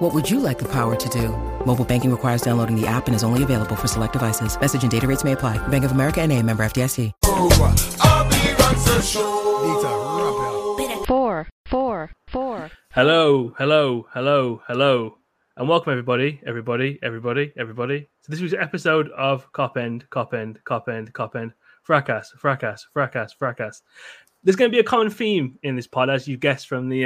What would you like the power to do? Mobile banking requires downloading the app and is only available for select devices. Message and data rates may apply. Bank of America NA, member FDIC. 4. Hello. And welcome everybody. So this was an episode of Kop End. Fracas. There's going to be a common theme in this pod, as you guessed from the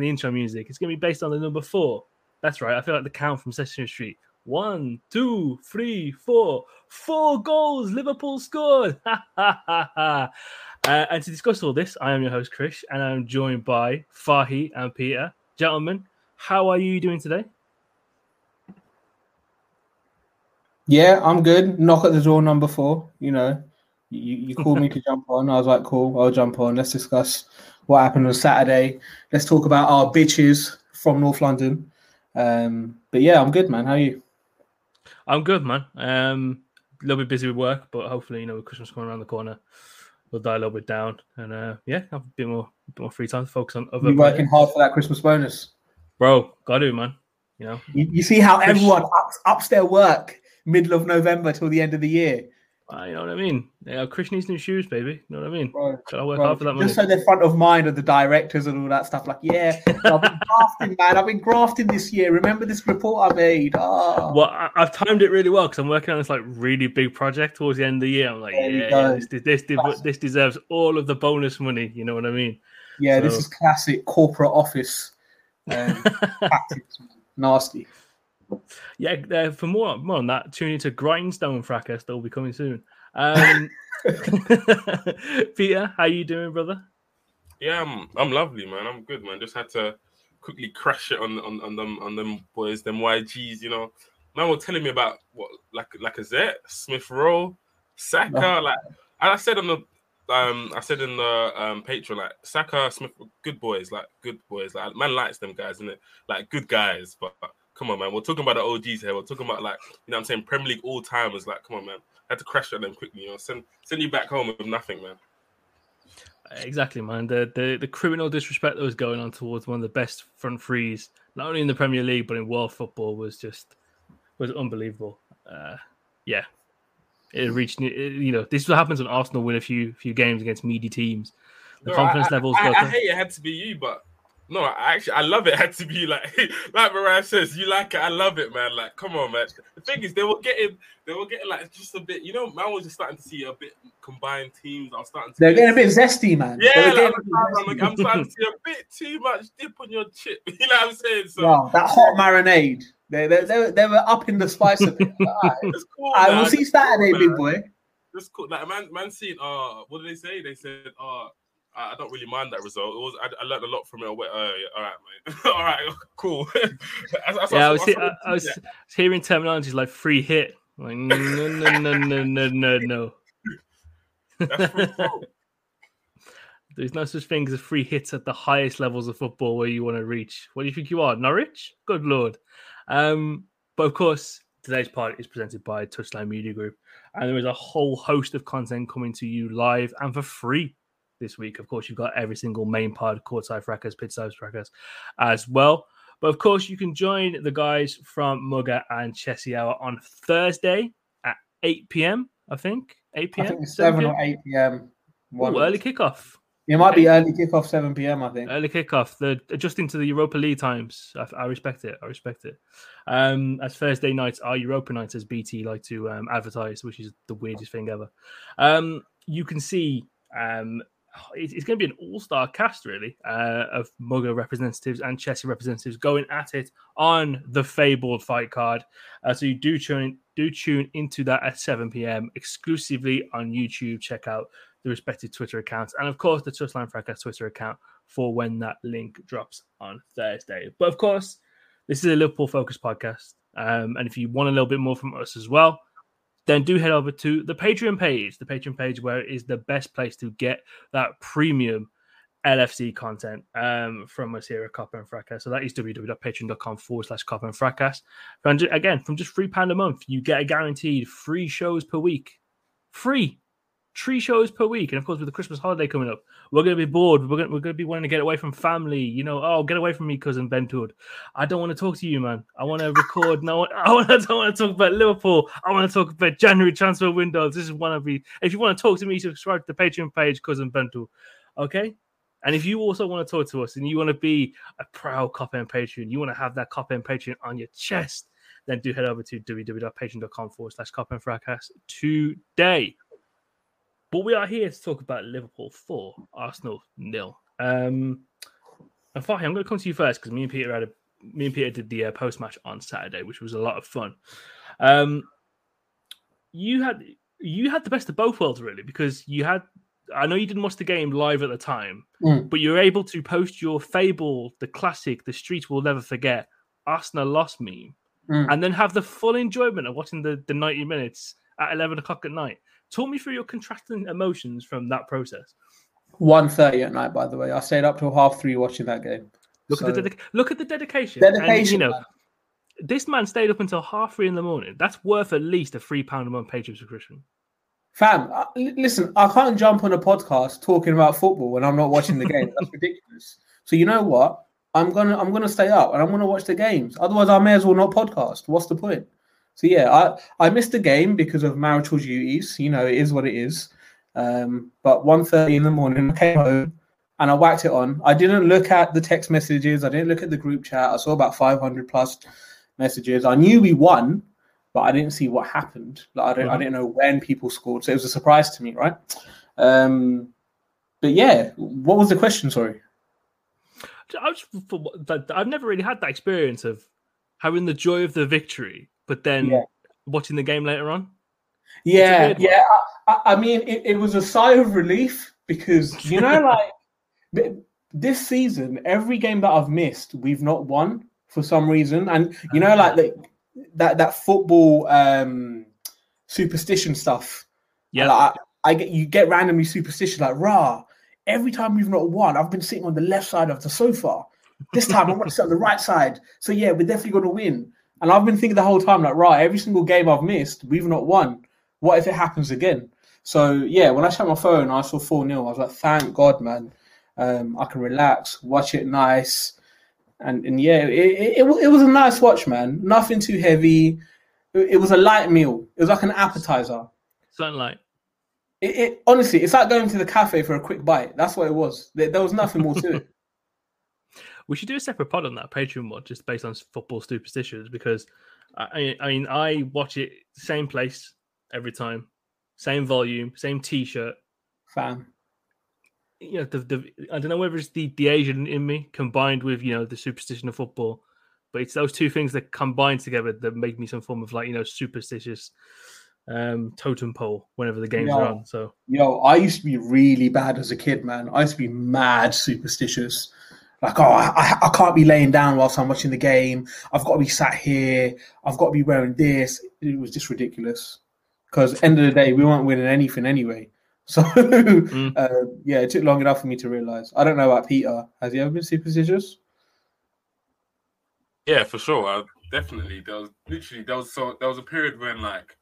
intro music. It's going to be based on the number 4. That's right. I feel like the count from Sesame Street. 1, 2, 3, 4. 4 goals Liverpool scored. And to discuss all this, I am your host, Krish, and I'm joined by Fahi and Peter. Gentlemen, how are you doing today? Yeah, I'm good. Knock at the door, number 4. You called me to jump on. I was like, cool, I'll jump on. Let's discuss what happened on Saturday. Let's talk about our bitches from North London. But yeah, I'm good, man. How are you? I'm good, man. A little bit busy with work, but hopefully, with Christmas coming around the corner, we'll die a little bit down. And I'll have a bit more free time to focus on other. You're working hard for that Christmas bonus, bro. Got to, man. You see how everyone ups their work middle of November till the end of the year. You know what I mean? Yeah, Krish needs new shoes, baby. You know what I mean? Bro, I work hard for that money. Just so they're front of mind of the directors and all that stuff. Like, yeah, I've been grafting, man. I've been grafting this year. Remember this report I made? Oh. Well, I've timed it really well because I'm working on this like really big project towards the end of the year. I'm like, this deserves all of the bonus money. You know what I mean? Yeah, so... this is classic corporate office tactics. Nasty. Yeah, for more on that, tune into Grindstone Fracas that will be coming soon. Peter, how you doing, brother? Yeah, I'm lovely, man. I'm good, man. Just had to quickly crash it on them boys, them YGs. Man were telling me about what Lacazette, Smith Rowe, Saka. Like I said in the Patreon, like Saka, Smith, good boys. Like man likes them guys, isn't it? Like good guys, but. Come on, man. We're talking about the OGs here. We're talking about, Premier League all-timers. Like, come on, man. I had to crash on them quickly. Send you back home with nothing, man. Exactly, man. The criminal disrespect that was going on towards one of the best front threes, not only in the Premier League, but in world football, was unbelievable. Yeah. This is what happens when Arsenal win a few games against meaty teams. The confidence levels... I hate it had to be you, but... No, I love it. It had to be like Mariah says, you like it. I love it, man. Like, come on, man. The thing is, they were getting like just a bit. Man was just starting to see a bit combined teams. I was starting to. They're getting a bit zesty, man. Yeah, I'm starting to see a bit too much dip on your chip. You know what I'm saying? So wow, that hot marinade. They were up in the spice of it. We'll see Saturday, big boy. That's cool. Like man, seeing. What did they say? They said, I don't really mind that result. I learned a lot from it. I went, all right, mate. All right, cool. I was hearing terminologies like free hit. Like, no. That's free throw. There's no such thing as a free hit at the highest levels of football where you want to reach. What do you think you are, Norwich? Good Lord. But of course, today's part is presented by Touchline Media Group. And there is a whole host of content coming to you live and for free. This week, of course, you've got every single main pod, Courtside Fracas, Pitside Fracas as well. But of course, you can join the guys from Mugger and Chelsea Hour on Thursday at 8 p.m. I think. 8 p.m. I think it's 7 or 8 p.m. Early kickoff. It might be early kickoff, 7 p.m. I think. Early kickoff. They're adjusting to the Europa League times. I respect it. As Thursday nights are Europa nights, as BT like to advertise, which is the weirdest thing ever. You can see. It's going to be an all-star cast, really, of Mugger representatives and Chelsea representatives going at it on the fabled fight card. So you do tune into that at 7 p.m. exclusively on YouTube. Check out the respective Twitter accounts and, of course, the Touchline Fracas Twitter account for when that link drops on Thursday. But, of course, this is a Liverpool-focused podcast. And if you want a little bit more from us as well, then do head over to the Patreon page where it is the best place to get that premium LFC content from us here at Kop End Fracas. So that is www.patreon.com/Kop End Fracas. And again, from just £3 a month, you get a guaranteed free shows per week. Free! 3 shows per week. And of course, with the Christmas holiday coming up, we're going to be bored. We're going to be wanting to get away from family. You know, oh, get away from me, cousin Ben Tood. I don't want to talk to you, man. I want to record. No, I don't want to talk about Liverpool. I want to talk about January transfer windows. This is one of the... If you want to talk to me, subscribe to the Patreon page, cousin Ben Tood. Okay? And if you also want to talk to us and you want to be a proud Kop End Patreon, you want to have that Kop End Patreon on your chest, then do head over to www.patreon.com/Kop End Fracas today. But we are here to talk about Liverpool 4, Arsenal 0. And Fahi, I'm going to come to you first because me and Peter did the post-match on Saturday, which was a lot of fun. You had the best of both worlds, really, because you had... I know you didn't watch the game live at the time, but you were able to post your fable, the classic, the street will never forget, Arsenal lost meme, and then have the full enjoyment of watching the 90 minutes at 11 o'clock at night. Talk me through your contrasting emotions from that process. 1:30 at night, by the way. I stayed up till 3:30 watching that game. Look at the dedication. And, you know, man. This man stayed up until 3:30 in the morning. That's worth at least a £3 a month Patreon subscription. Fam, listen, I can't jump on a podcast talking about football when I'm not watching the game. That's ridiculous. So you know what? I'm gonna stay up and I'm gonna watch the games. Otherwise, I may as well not podcast. What's the point? So, yeah, I missed the game because of marital duties. You know, it is what it is. But 1:30 in the morning, I came home and I whacked it on. I didn't look at the text messages. I didn't look at the group chat. I saw about 500 plus messages. I knew we won, but I didn't see what happened. Like, I didn't know when people scored. So it was a surprise to me, right? But, yeah, what was the question? Sorry. I've never really had that experience of having the joy of the victory. But then watching the game later on? Yeah. I mean, it was a sigh of relief because, you know, like this season, every game that I've missed, we've not won for some reason. And, you know, like that football superstition stuff. Yeah. Like, you get randomly superstitious, like, rah, every time we've not won, I've been sitting on the left side of the sofa. This time I want to sit on the right side. So, yeah, we're definitely going to win. And I've been thinking the whole time, like, right, every single game I've missed, we've not won. What if it happens again? So, yeah, when I shut my phone, I saw 4-0. I was like, thank God, man. I can relax, watch it nice. And yeah, it was a nice watch, man. Nothing too heavy. It was a light meal. It was like an appetizer. Sunlight. Honestly, it's like going to the cafe for a quick bite. That's what it was. There was nothing more to it. We should do a separate pod on that Patreon mod just based on football superstitions because I mean, I watch it same place every time, same volume, same T-shirt. Fan. You know, I don't know whether it's the Asian in me combined with, you know, the superstition of football, but it's those two things that combine together that make me some form of, like, you know, superstitious totem pole whenever the games are on. So, I used to be really bad as a kid, man. I used to be mad superstitious. Like, I can't be laying down whilst I'm watching the game. I've got to be sat here. I've got to be wearing this. It was just ridiculous. Because end of the day, we weren't winning anything anyway. So, it took long enough for me to realise. I don't know about Peter. Has he ever been superstitious? Yeah, for sure. Definitely. There was a period when, like,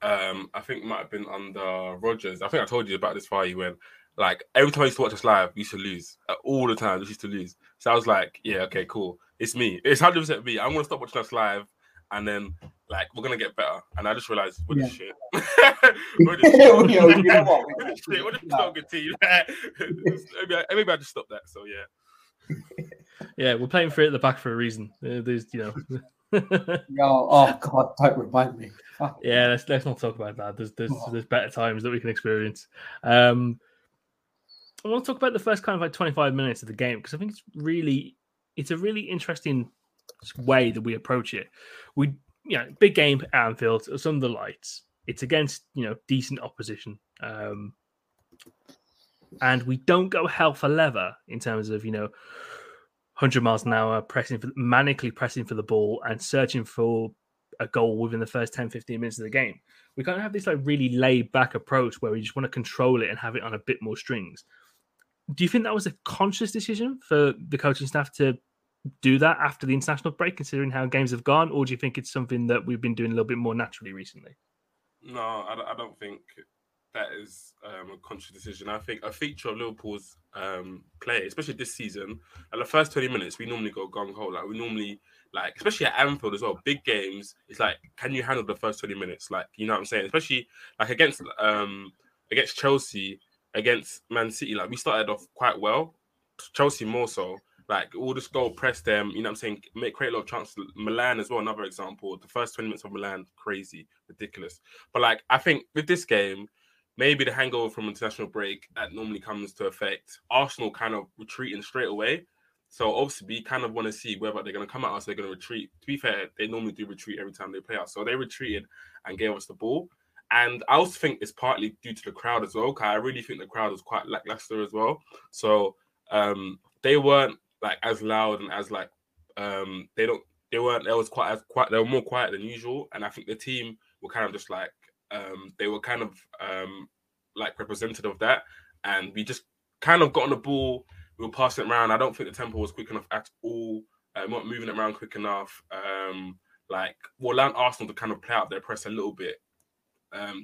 I think it might have been under Rodgers. I think I told you about this far you went. Like, every time I used to watch us live, we used to lose. All the time, we used to lose. So I was like, yeah, okay, cool. It's me. It's 100% me. I'm going to stop watching us live, and then, like, we're going to get better. And I just realised, what the shit? What the shit? What the fuck good team? Maybe I just stopped that, so yeah. Yeah, we're playing free at the back for a reason. There's, you know... Oh God! Don't remind me. Yeah, let's not talk about that. There's better times that we can experience. I want to talk about the first kind of like 25 minutes of the game because I think it's a really interesting way that we approach it. We, you know, big game at Anfield, some of the lights. It's against, you know, decent opposition, and we don't go hell for leather in terms of, you know, 100 miles an hour, manically pressing for the ball and searching for a goal within the first 10-15 minutes of the game. We kind of have this like really laid back approach where we just want to control it and have it on a bit more strings. Do you think that was a conscious decision for the coaching staff to do that after the international break, considering how games have gone? Or do you think it's something that we've been doing a little bit more naturally recently? No, I don't think that is a conscious decision. I think a feature of Liverpool's play, especially this season, at the first 20 minutes, we normally go gung-ho. Like, we normally, like, especially at Anfield as well, big games, it's like, can you handle the first 20 minutes? Like, you know what I'm saying? Especially, like, against Chelsea, against Man City, like, we started off quite well. Chelsea more so. Like, all this goal, press them, you know what I'm saying? Create a lot of chances. Milan as well, another example. The first 20 minutes of Milan, crazy, ridiculous. But, like, I think with this game, maybe the hangover from international break, that normally comes to effect. Arsenal kind of retreating straight away. So, obviously, we kind of want to see whether they're going to come at us, they're going to retreat. To be fair, they normally do retreat every time they play us. So, they retreated and gave us the ball. And I also think it's partly due to the crowd as well. Okay, I really think the crowd was quite lackluster as well. So, they weren't, like, as loud and as, like, they were more quiet than usual. And I think the team were kind of just, like, they were kind of, like, representative of that. And we just kind of got on the ball. We were passing it around. I don't think the tempo was quick enough at all. We weren't moving it around quick enough. Allowing Arsenal to kind of play out their press a little bit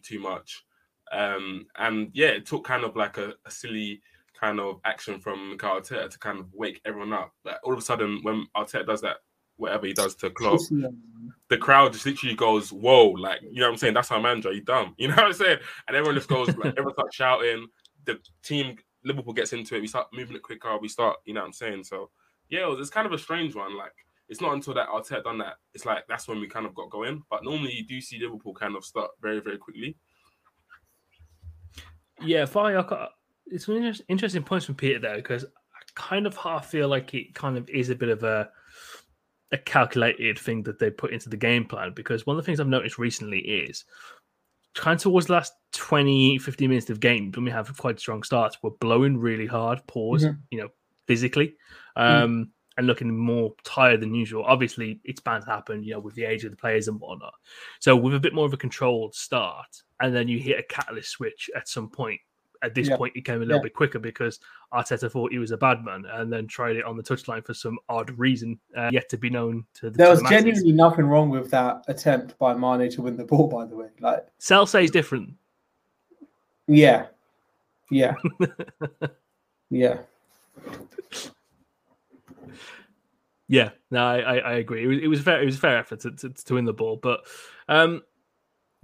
too much. It took kind of, like, a silly kind of action from Mikel Arteta to kind of wake everyone up. Like, all of a sudden, when Arteta does that, whatever he does to Klopp, the crowd just literally goes, whoa, like, you know what I'm saying? That's our manager, he's dumb. You know what I'm saying? And everyone just goes, like, everyone starts shouting. The team, Liverpool, gets into it. We start moving it quicker. We start, you know what I'm saying? So, yeah, it's kind of a strange one. Like, it's not until that Arteta done that, it's like, that's when we kind of got going. But normally you do see Liverpool kind of start very, very quickly. Yeah, it's an interesting point from Peter there, because I kind of half feel like it kind of is a bit of a calculated thing that they put into the game plan, because one of the things I've noticed recently is kind of towards the last 20-15 minutes of games when we have quite strong starts, we're blowing really hard, physically, and looking more tired than usual. Obviously, it's bound to happen, with the age of the players and whatnot. So with a bit more of a controlled start, and then you hit a catalyst switch at some point. At this point, it came a little bit quicker because Arteta thought he was a bad man and then tried it on the touchline for some odd reason yet to be known to the There was genuinely nothing wrong with that attempt by Mane to win the ball, by the way. Like, Selsay is different. Yeah. Yeah. yeah. yeah. No, I agree. It was a fair effort to win the ball. But...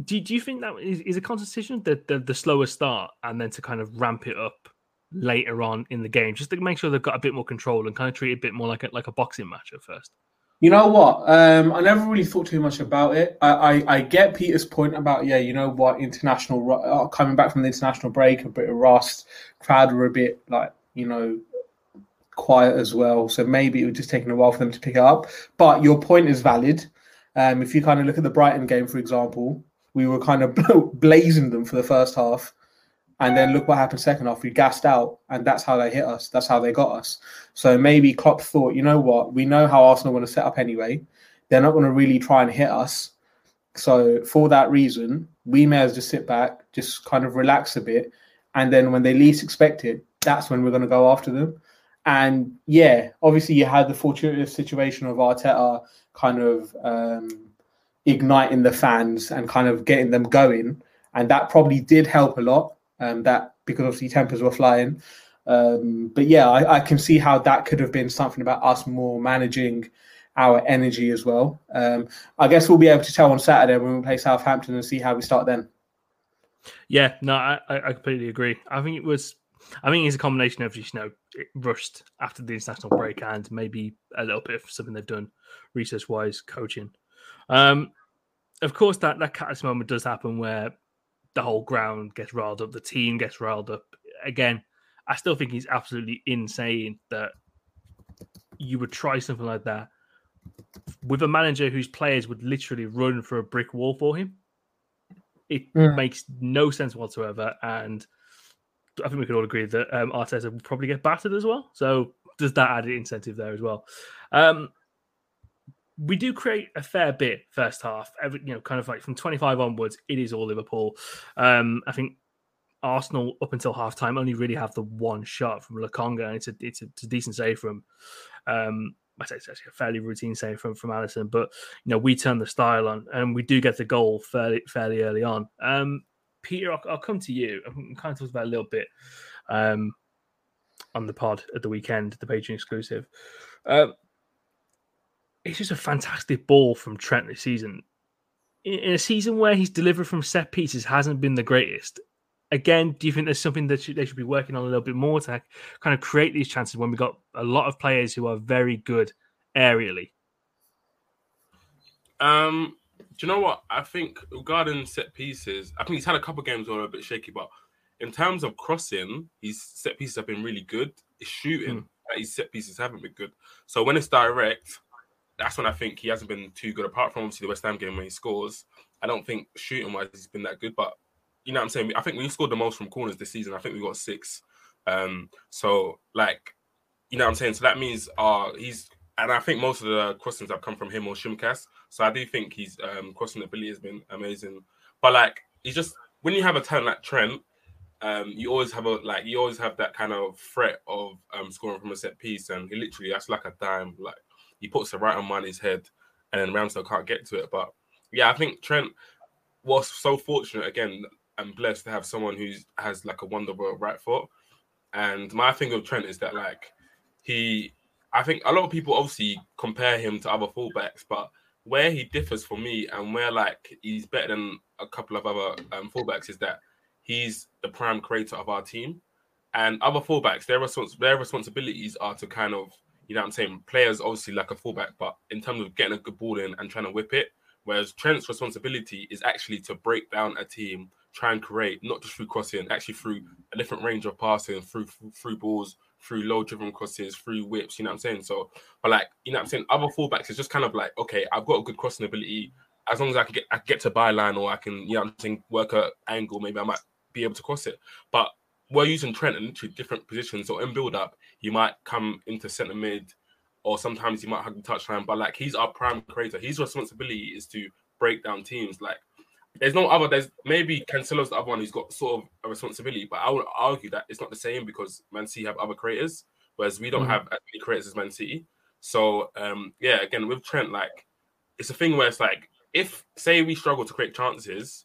Do you think that is a conscious decision, the slower start and then to kind of ramp it up later on in the game, just to make sure they've got a bit more control and kind of treat it a bit more like a boxing match at first? You know what? I never really thought too much about it. I get Peter's point about, coming back from the international break, a bit of rust, crowd were a bit quiet as well. So maybe it was just taking a while for them to pick it up. But your point is valid. If you kind of look at the Brighton game, for example, we were kind of blazing them for the first half. And then look what happened second half. We gassed out, and that's how they hit us. That's how they got us. So maybe Klopp thought, you know what? We know how Arsenal want to set up anyway. They're not going to really try and hit us. So for that reason, we may as well just sit back, just kind of relax a bit. And then when they least expect it, that's when we're going to go after them. And, obviously you had the fortuitous situation of Arteta kind of... igniting the fans and kind of getting them going. And that probably did help a lot, because obviously tempers were flying. I can see how that could have been something about us more managing our energy as well. I guess we'll be able to tell on Saturday when we play Southampton and see how we start then. Yeah, no, I completely agree. I think it's a combination of it rushed after the international break and maybe a little bit of something they've done research-wise, coaching. Of course, that catalyst moment does happen where the whole ground gets riled up, the team gets riled up. Again, I still think it's absolutely insane that you would try something like that with a manager whose players would literally run for a brick wall for him. It makes no sense whatsoever. And I think we could all agree that Arteta will probably get battered as well. So does that add an incentive there as well? we do create a fair bit first half. Every, you know, kind of like from 25 onwards, it is all Liverpool. I think Arsenal up until half time only really have the one shot from Lokonga, and it's a decent save from. I say it's actually a fairly routine save from Alisson, but you know we turn the style on and we do get the goal fairly early on. Peter, I'll come to you. I kind of talked about it a little bit on the pod at the weekend, the Patreon exclusive. It's just a fantastic ball from Trent this season. In a season where he's delivered from set pieces hasn't been the greatest. Again, do you think there's something that they should be working on a little bit more to kind of create these chances when we've got a lot of players who are very good aerially? Do you know what? I think regarding set pieces, I think he's had a couple of games where they're a bit shaky, but in terms of crossing, his set pieces have been really good. His shooting, his set pieces haven't been good. So when it's direct, that's when I think he hasn't been too good. Apart from obviously the West Ham game when he scores, I don't think shooting-wise he's been that good, but you know what I'm saying? I think we scored the most from corners this season. I think we got 6. So, like, you know what I'm saying? So that means he's... And I think most of the crossings have come from him or Tsimikas. So I do think his crossing ability has been amazing. But, like, he's just... When you have a talent like Trent, you always have that kind of threat of scoring from a set piece. And he literally, that's like a dime. Like, he puts the right on his head and then Ramsdale can't get to it. But, yeah, I think Trent was so fortunate, again... I'm blessed to have someone who has like a wonderful right foot. And my thing with Trent is that like I think a lot of people obviously compare him to other fullbacks, but where he differs from me and where like he's better than a couple of other fullbacks is that he's the prime creator of our team. And other fullbacks, their responsibilities are to kind of, you know what I'm saying, players obviously like a fullback, but in terms of getting a good ball in and trying to whip it, whereas Trent's responsibility is actually to break down a team, try and create, not just through crossing, actually through a different range of passing, through balls, through low-driven crosses, through whips, you know what I'm saying? So, but like, you know what I'm saying? Other fullbacks is just kind of like, okay, I've got a good crossing ability. As long as I can get to byline or I can, you know what I'm saying, work an angle, maybe I might be able to cross it. But we're using Trent in literally different positions. So in build-up, you might come into centre-mid or sometimes you might have the touchline. But like, he's our prime creator. His responsibility is to break down teams. Like, there's maybe Cancelo's the other one who's got sort of a responsibility, but I would argue that it's not the same because Man City have other creators, whereas we don't have as many creators as Man City. So, yeah, again, with Trent, like, it's a thing where it's like, if, say, we struggle to create chances,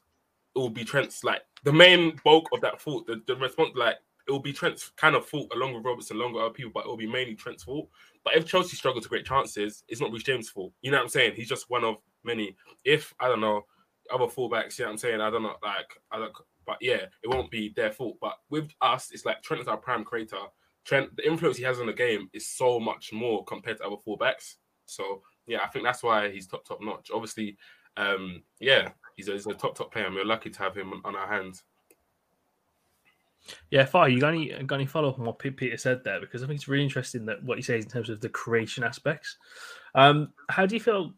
it will be Trent's, like, the main bulk of that fault, the response, like, it will be Trent's kind of fault along with Robertson, along with other people, but it will be mainly Trent's fault. But if Chelsea struggle to create chances, it's not Reece James' fault. You know what I'm saying? He's just one of many. If, I don't know, other fullbacks, you know what I'm saying? But yeah, it won't be their fault. But with us, it's like Trent is our prime creator. Trent, the influence he has on the game is so much more compared to other fullbacks. So yeah, I think that's why he's top notch. Obviously, he's a top player, and we're lucky to have him on our hands. Yeah, Fahi, you got any follow up on what Peter said there? Because I think it's really interesting that what he says in terms of the creation aspects. How do you feel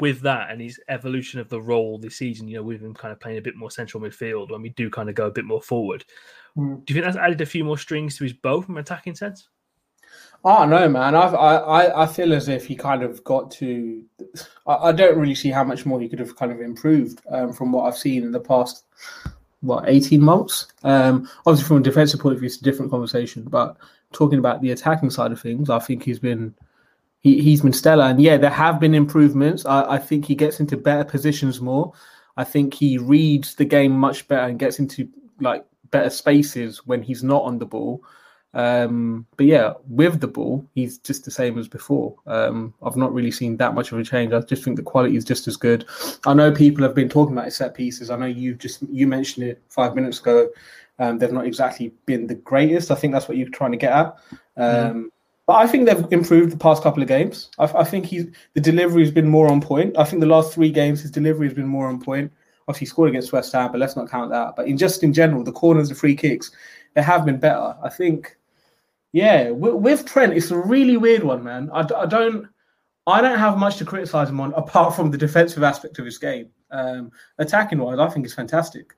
with that and his evolution of the role this season, you know, with him kind of playing a bit more central midfield when we do kind of go a bit more forward? Do you think that's added a few more strings to his bow from an attacking sense? Oh, no, man. I feel as if he kind of got to... I don't really see how much more he could have kind of improved from what I've seen in the past, 18 months? Obviously, from a defensive point of view, it's a different conversation, but talking about the attacking side of things, I think he's been stellar. And yeah, there have been improvements. I think he gets into better positions more. I think he reads the game much better and gets into like better spaces when he's not on the ball. But yeah, with the ball, he's just the same as before. I've not really seen that much of a change. I just think the quality is just as good. I know people have been talking about his set pieces. I know you mentioned it 5 minutes ago. They've not exactly been the greatest. I think that's what you're trying to get at. But I think they've improved the past couple of games. I think the delivery has been more on point. I think the last 3 games, his delivery has been more on point. Obviously, he scored against West Ham, but let's not count that. But in general, the corners, the free kicks, they have been better. I think, yeah, with Trent, it's a really weird one, man. I don't have much to criticise him on apart from the defensive aspect of his game. Attacking-wise, I think it's fantastic.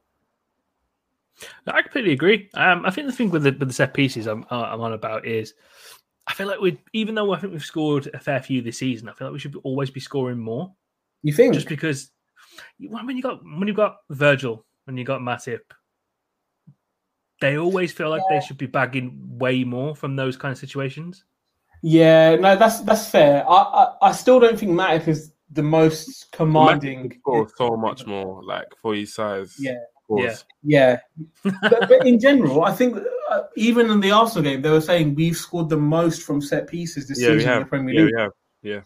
No, I completely agree. I think the thing with the set pieces I'm on about is I feel like we, even though I think we've scored a fair few this season, I feel like we should always be scoring more. You think? Just because when you've got Virgil and you got Matip, they always feel like they should be bagging way more from those kind of situations. Yeah, no, that's fair. I still don't think Matip is the most commanding. Score so much more, like for his size. Yeah. But in general, I think even in the Arsenal game, they were saying we've scored the most from set pieces this season in the Premier League. Yeah.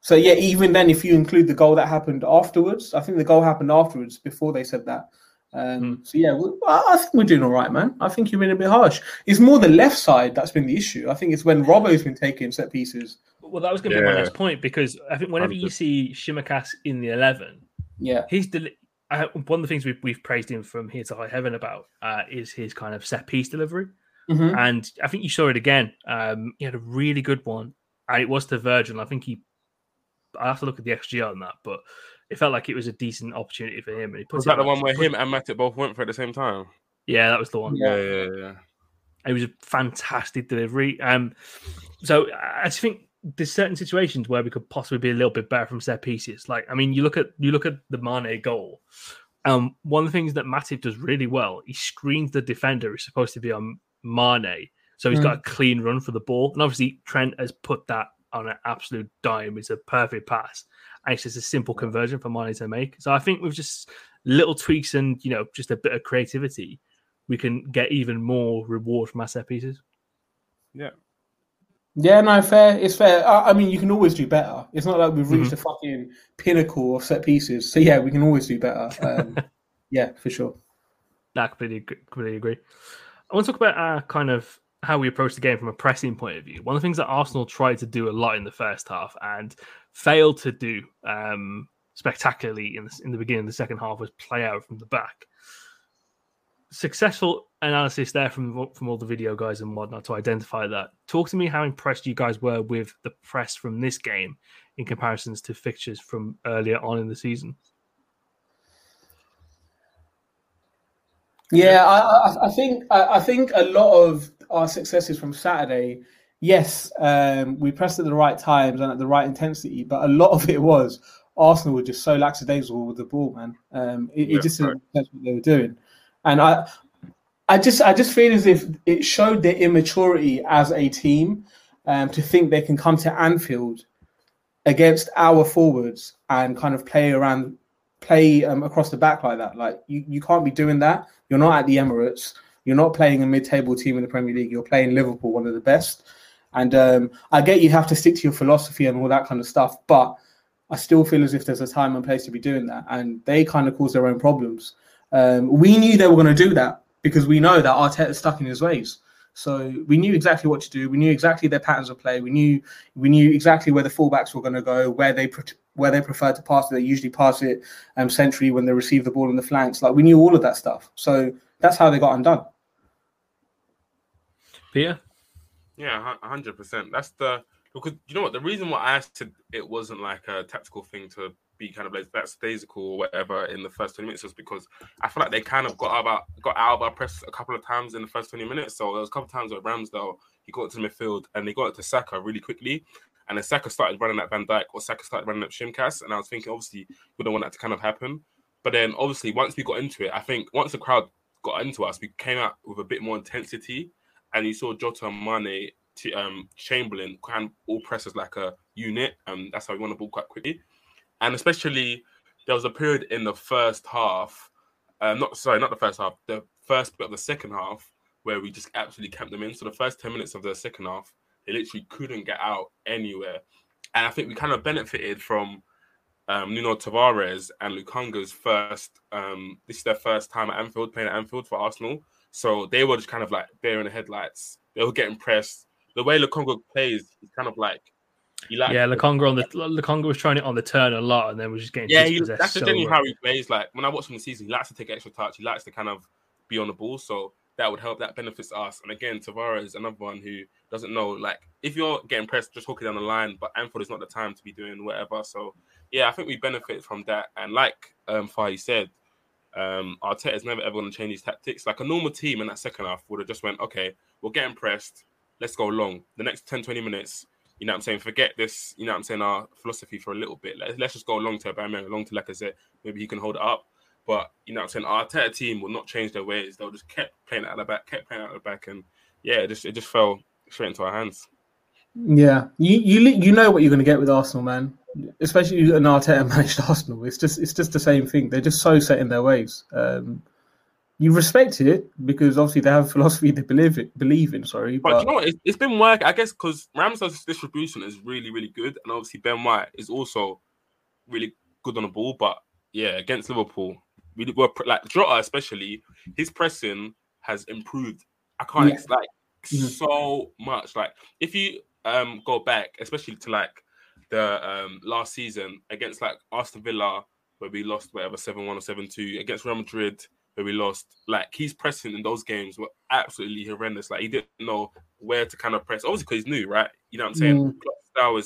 So yeah, even then, if you include the goal that happened afterwards, I think the goal happened afterwards before they said that. So yeah, I think we're doing all right, man. I think you've been a bit harsh. It's more the left side that's been the issue. I think it's when Robbo's been taking set pieces. Well, that was going to be my next point, because I think whenever you see Tsimikas in the 11, he's one of the things we've praised him from here to high heaven about is his kind of set piece delivery. Mm-hmm. And I think you saw it again. He had a really good one, and it was to Virgil. I think I have to look at the XG on that, but it felt like it was a decent opportunity for him. And he put was that the one where him and Matip both went for it at the same time? Yeah, that was the one. Yeah. It was a fantastic delivery. So I just think there's certain situations where we could possibly be a little bit better from set pieces. Like, I mean, you look at the Mane goal. One of the things that Matip does really well, he screens the defender who's supposed to be on Mane, so he's got a clean run for the ball. And obviously, Trent has put that on an absolute dime. It's a perfect pass. And it's just a simple conversion for Mane to make. So I think with just little tweaks and, you know, just a bit of creativity, we can get even more reward from our set pieces. Yeah. Yeah, no, fair. It's fair. I mean, you can always do better. It's not like we've reached the fucking pinnacle of set pieces. So, yeah, we can always do better. Yeah, for sure. No, I completely agree. I want to talk about our kind of how we approach the game from a pressing point of view. One of the things that Arsenal tried to do a lot in the first half and failed to do spectacularly in the beginning of the second half was play out from the back. Successful analysis there from all the video guys and whatnot to identify that. Talk to me how impressed you guys were with the press from this game in comparisons to fixtures from earlier on in the season. Yeah, I think a lot of our successes from Saturday, yes, we pressed at the right times and at the right intensity, but a lot of it was Arsenal were just so lackadaisical with the ball, man. It just didn't sense what they were doing. And I just feel as if it showed their immaturity as a team to think they can come to Anfield against our forwards and kind of play across the back like that. Like you can't be doing that. You're not at the Emirates. You're not playing a mid-table team in the Premier League. You're playing Liverpool, one of the best. And I get you have to stick to your philosophy and all that kind of stuff, but I still feel as if there's a time and place to be doing that. And they kind of cause their own problems. We knew they were going to do that because we know that Arteta's stuck in his ways. So we knew exactly what to do. We knew exactly their patterns of play. We knew exactly where the fullbacks were going to go, where they prefer to pass it. They usually pass it centrally when they receive the ball in the flanks. Like we knew all of that stuff. So that's how they got undone. Peter? Yeah, 100%. Because you know what? The reason why I said it wasn't like a tactical thing to be kind of like lackadaisical or whatever in the first 20 minutes was because I feel like they kind of got out of our press a couple of times in the first 20 minutes. So there was a couple of times with Ramsdale, he got to the midfield and they got to Saka really quickly. And then Saka started running at Van Dijk or Saka started running at Tsimikas. And I was thinking, obviously, we don't want that to kind of happen. But then obviously, once we got into it, I think once the crowd got into us, we came out with a bit more intensity. And you saw Jota, Mane, Chamberlain kind of all press as like a unit. And that's how we won the ball quite quickly. And especially, there was a period in the first half, the first bit of the second half, where we just absolutely camped them in. So the first 10 minutes of the second half, they literally couldn't get out anywhere. And I think we kind of benefited from Nuno Tavares and Lukanga's first, this is their first time at Anfield, playing at Anfield for Arsenal. So they were just kind of like bear in the headlights. They were getting pressed. The way Lukanga plays is kind of like, Lacazette was trying it on the turn a lot, and then was just getting dispossessed. That's generally how he plays. Like when I watch him this season, he likes to take extra touch. He likes to kind of be on the ball, so that would help. That benefits us. And again, Tavares, another one who doesn't know. Like if you're getting pressed, just hook it down the line. But Anfield is not the time to be doing whatever. So yeah, I think we benefit from that. And like Fahi said, Arteta's never ever going to change his tactics. Like a normal team in that second half would have just went, okay, we're getting pressed. let's go long. The next 10, 20 minutes, you know what I'm saying? Forget this, you know what I'm saying, our philosophy for a little bit. Let's just go long to Aubameyang, long to Lacazette. Maybe he can hold it up. But, you know what I'm saying, our Arteta team will not change their ways. They'll just kept playing out of the back. And, yeah, it just fell straight into our hands. Yeah. You know what you're going to get with Arsenal, man. Especially an Arteta-managed Arsenal. It's just the same thing. They're just so set in their ways. You respect it because obviously they have a philosophy they believe in. But you know what? It's been work, I guess, because Ramsdale's distribution is really, really good. And obviously Ben White is also really good on the ball. But, yeah, against Liverpool, we were like Jota especially, his pressing has improved. I can't so much. Like, if you go back, especially to like the last season against like Aston Villa, where we lost whatever 7-1 or 7-2, against Real Madrid, where we lost, like his pressing in those games were absolutely horrendous. Like, he didn't know where to kind of press, obviously because he's new, right? You know what I'm saying? Klopp's style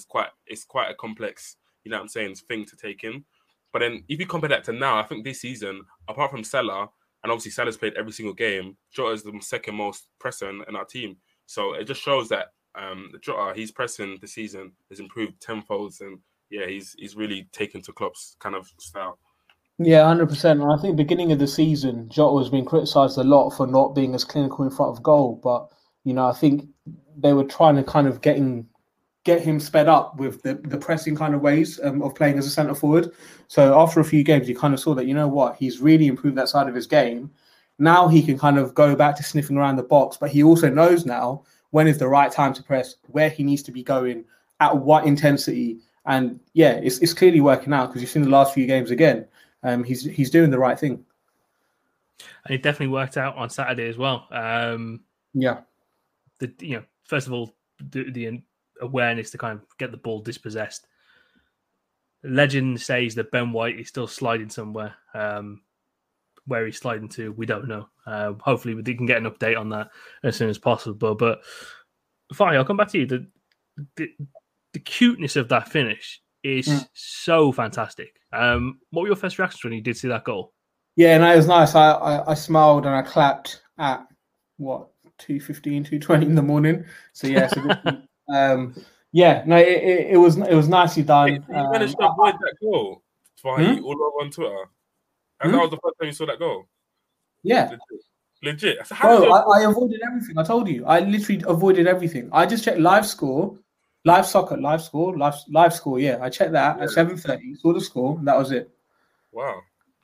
is quite a complex, you know what I'm saying, thing to take in. But then if you compare that to now, I think this season, apart from Salah, and obviously Salah's played every single game, Jota is the second most presser in our team. So it just shows that Jota, he's pressing this season, has improved tenfold. And yeah, he's really taken to Klopp's kind of style. Yeah, 100%. And I think beginning of the season, Jota was being criticised a lot for not being as clinical in front of goal. But, you know, I think they were trying to kind of get him sped up with the pressing kind of ways of playing as a centre-forward. So after a few games, you kind of saw that, you know what, he's really improved that side of his game. Now he can kind of go back to sniffing around the box, but he also knows now when is the right time to press, where he needs to be going, at what intensity. And, yeah, it's clearly working out because you've seen the last few games again. He's doing the right thing. And it definitely worked out on Saturday as well. First of all, the awareness to kind of get the ball dispossessed. Legend says that Ben White is still sliding somewhere. Where he's sliding to, we don't know. Hopefully we can get an update on that as soon as possible. But Fahi, I'll come back to you. The cuteness of that finish is so fantastic. What were your first reactions when you did see that goal? Yeah, no, it was nice. I smiled and I clapped at, 2:15, 2:20 in the morning. So, yeah, it was nicely done. Hey, so you managed to avoid that goal all over on Twitter. And that was the first time you saw that goal. Yeah. Legit. So I avoided everything. I told you. I literally avoided everything. I just checked live score, live soccer, live score. Yeah, I checked that at 7:30. Saw the score. And that was it. Wow.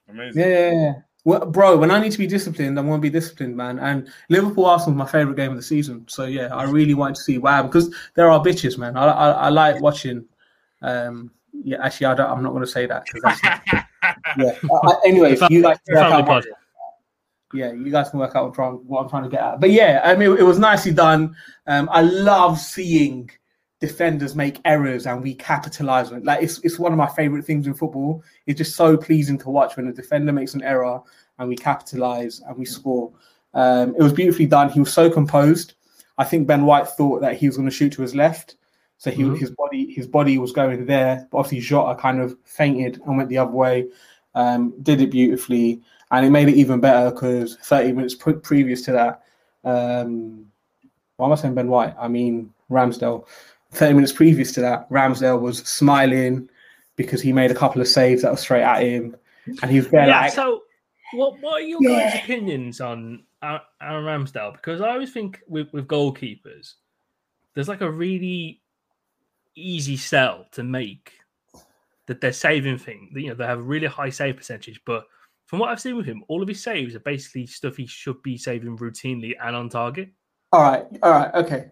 Amazing. Yeah. Well, bro, when I need to be disciplined, I'm going to be disciplined, man. And Liverpool-Arsenal is my favourite game of the season. So, yeah, I really wanted to see what happened because there are bitches, man. I like watching. I'm not going to say that. Anyway, you guys can work out what I'm trying to get at. But, yeah, I mean, it was nicely done. I love seeing defenders make errors and we capitalise on it. Like, it's one of my favourite things in football. It's just so pleasing to watch when a defender makes an error and we capitalise and we score. It was beautifully done. He was so composed. I think Ben White thought that he was going to shoot to his left. So his body was going there. But obviously Jota kind of fainted and went the other way. Did it beautifully. And it made it even better because 30 minutes previous to that, why am I saying Ben White? I mean Ramsdale. 30 minutes previous to that, Ramsdale was smiling because he made a couple of saves that were straight at him. And he was there So what are your guys' opinions on Aaron Ramsdale? Because I always think with goalkeepers, there's like a really easy sell to make that they're saving thing. You know, they have a really high save percentage. But from what I've seen with him, all of his saves are basically stuff he should be saving routinely and on target. All right.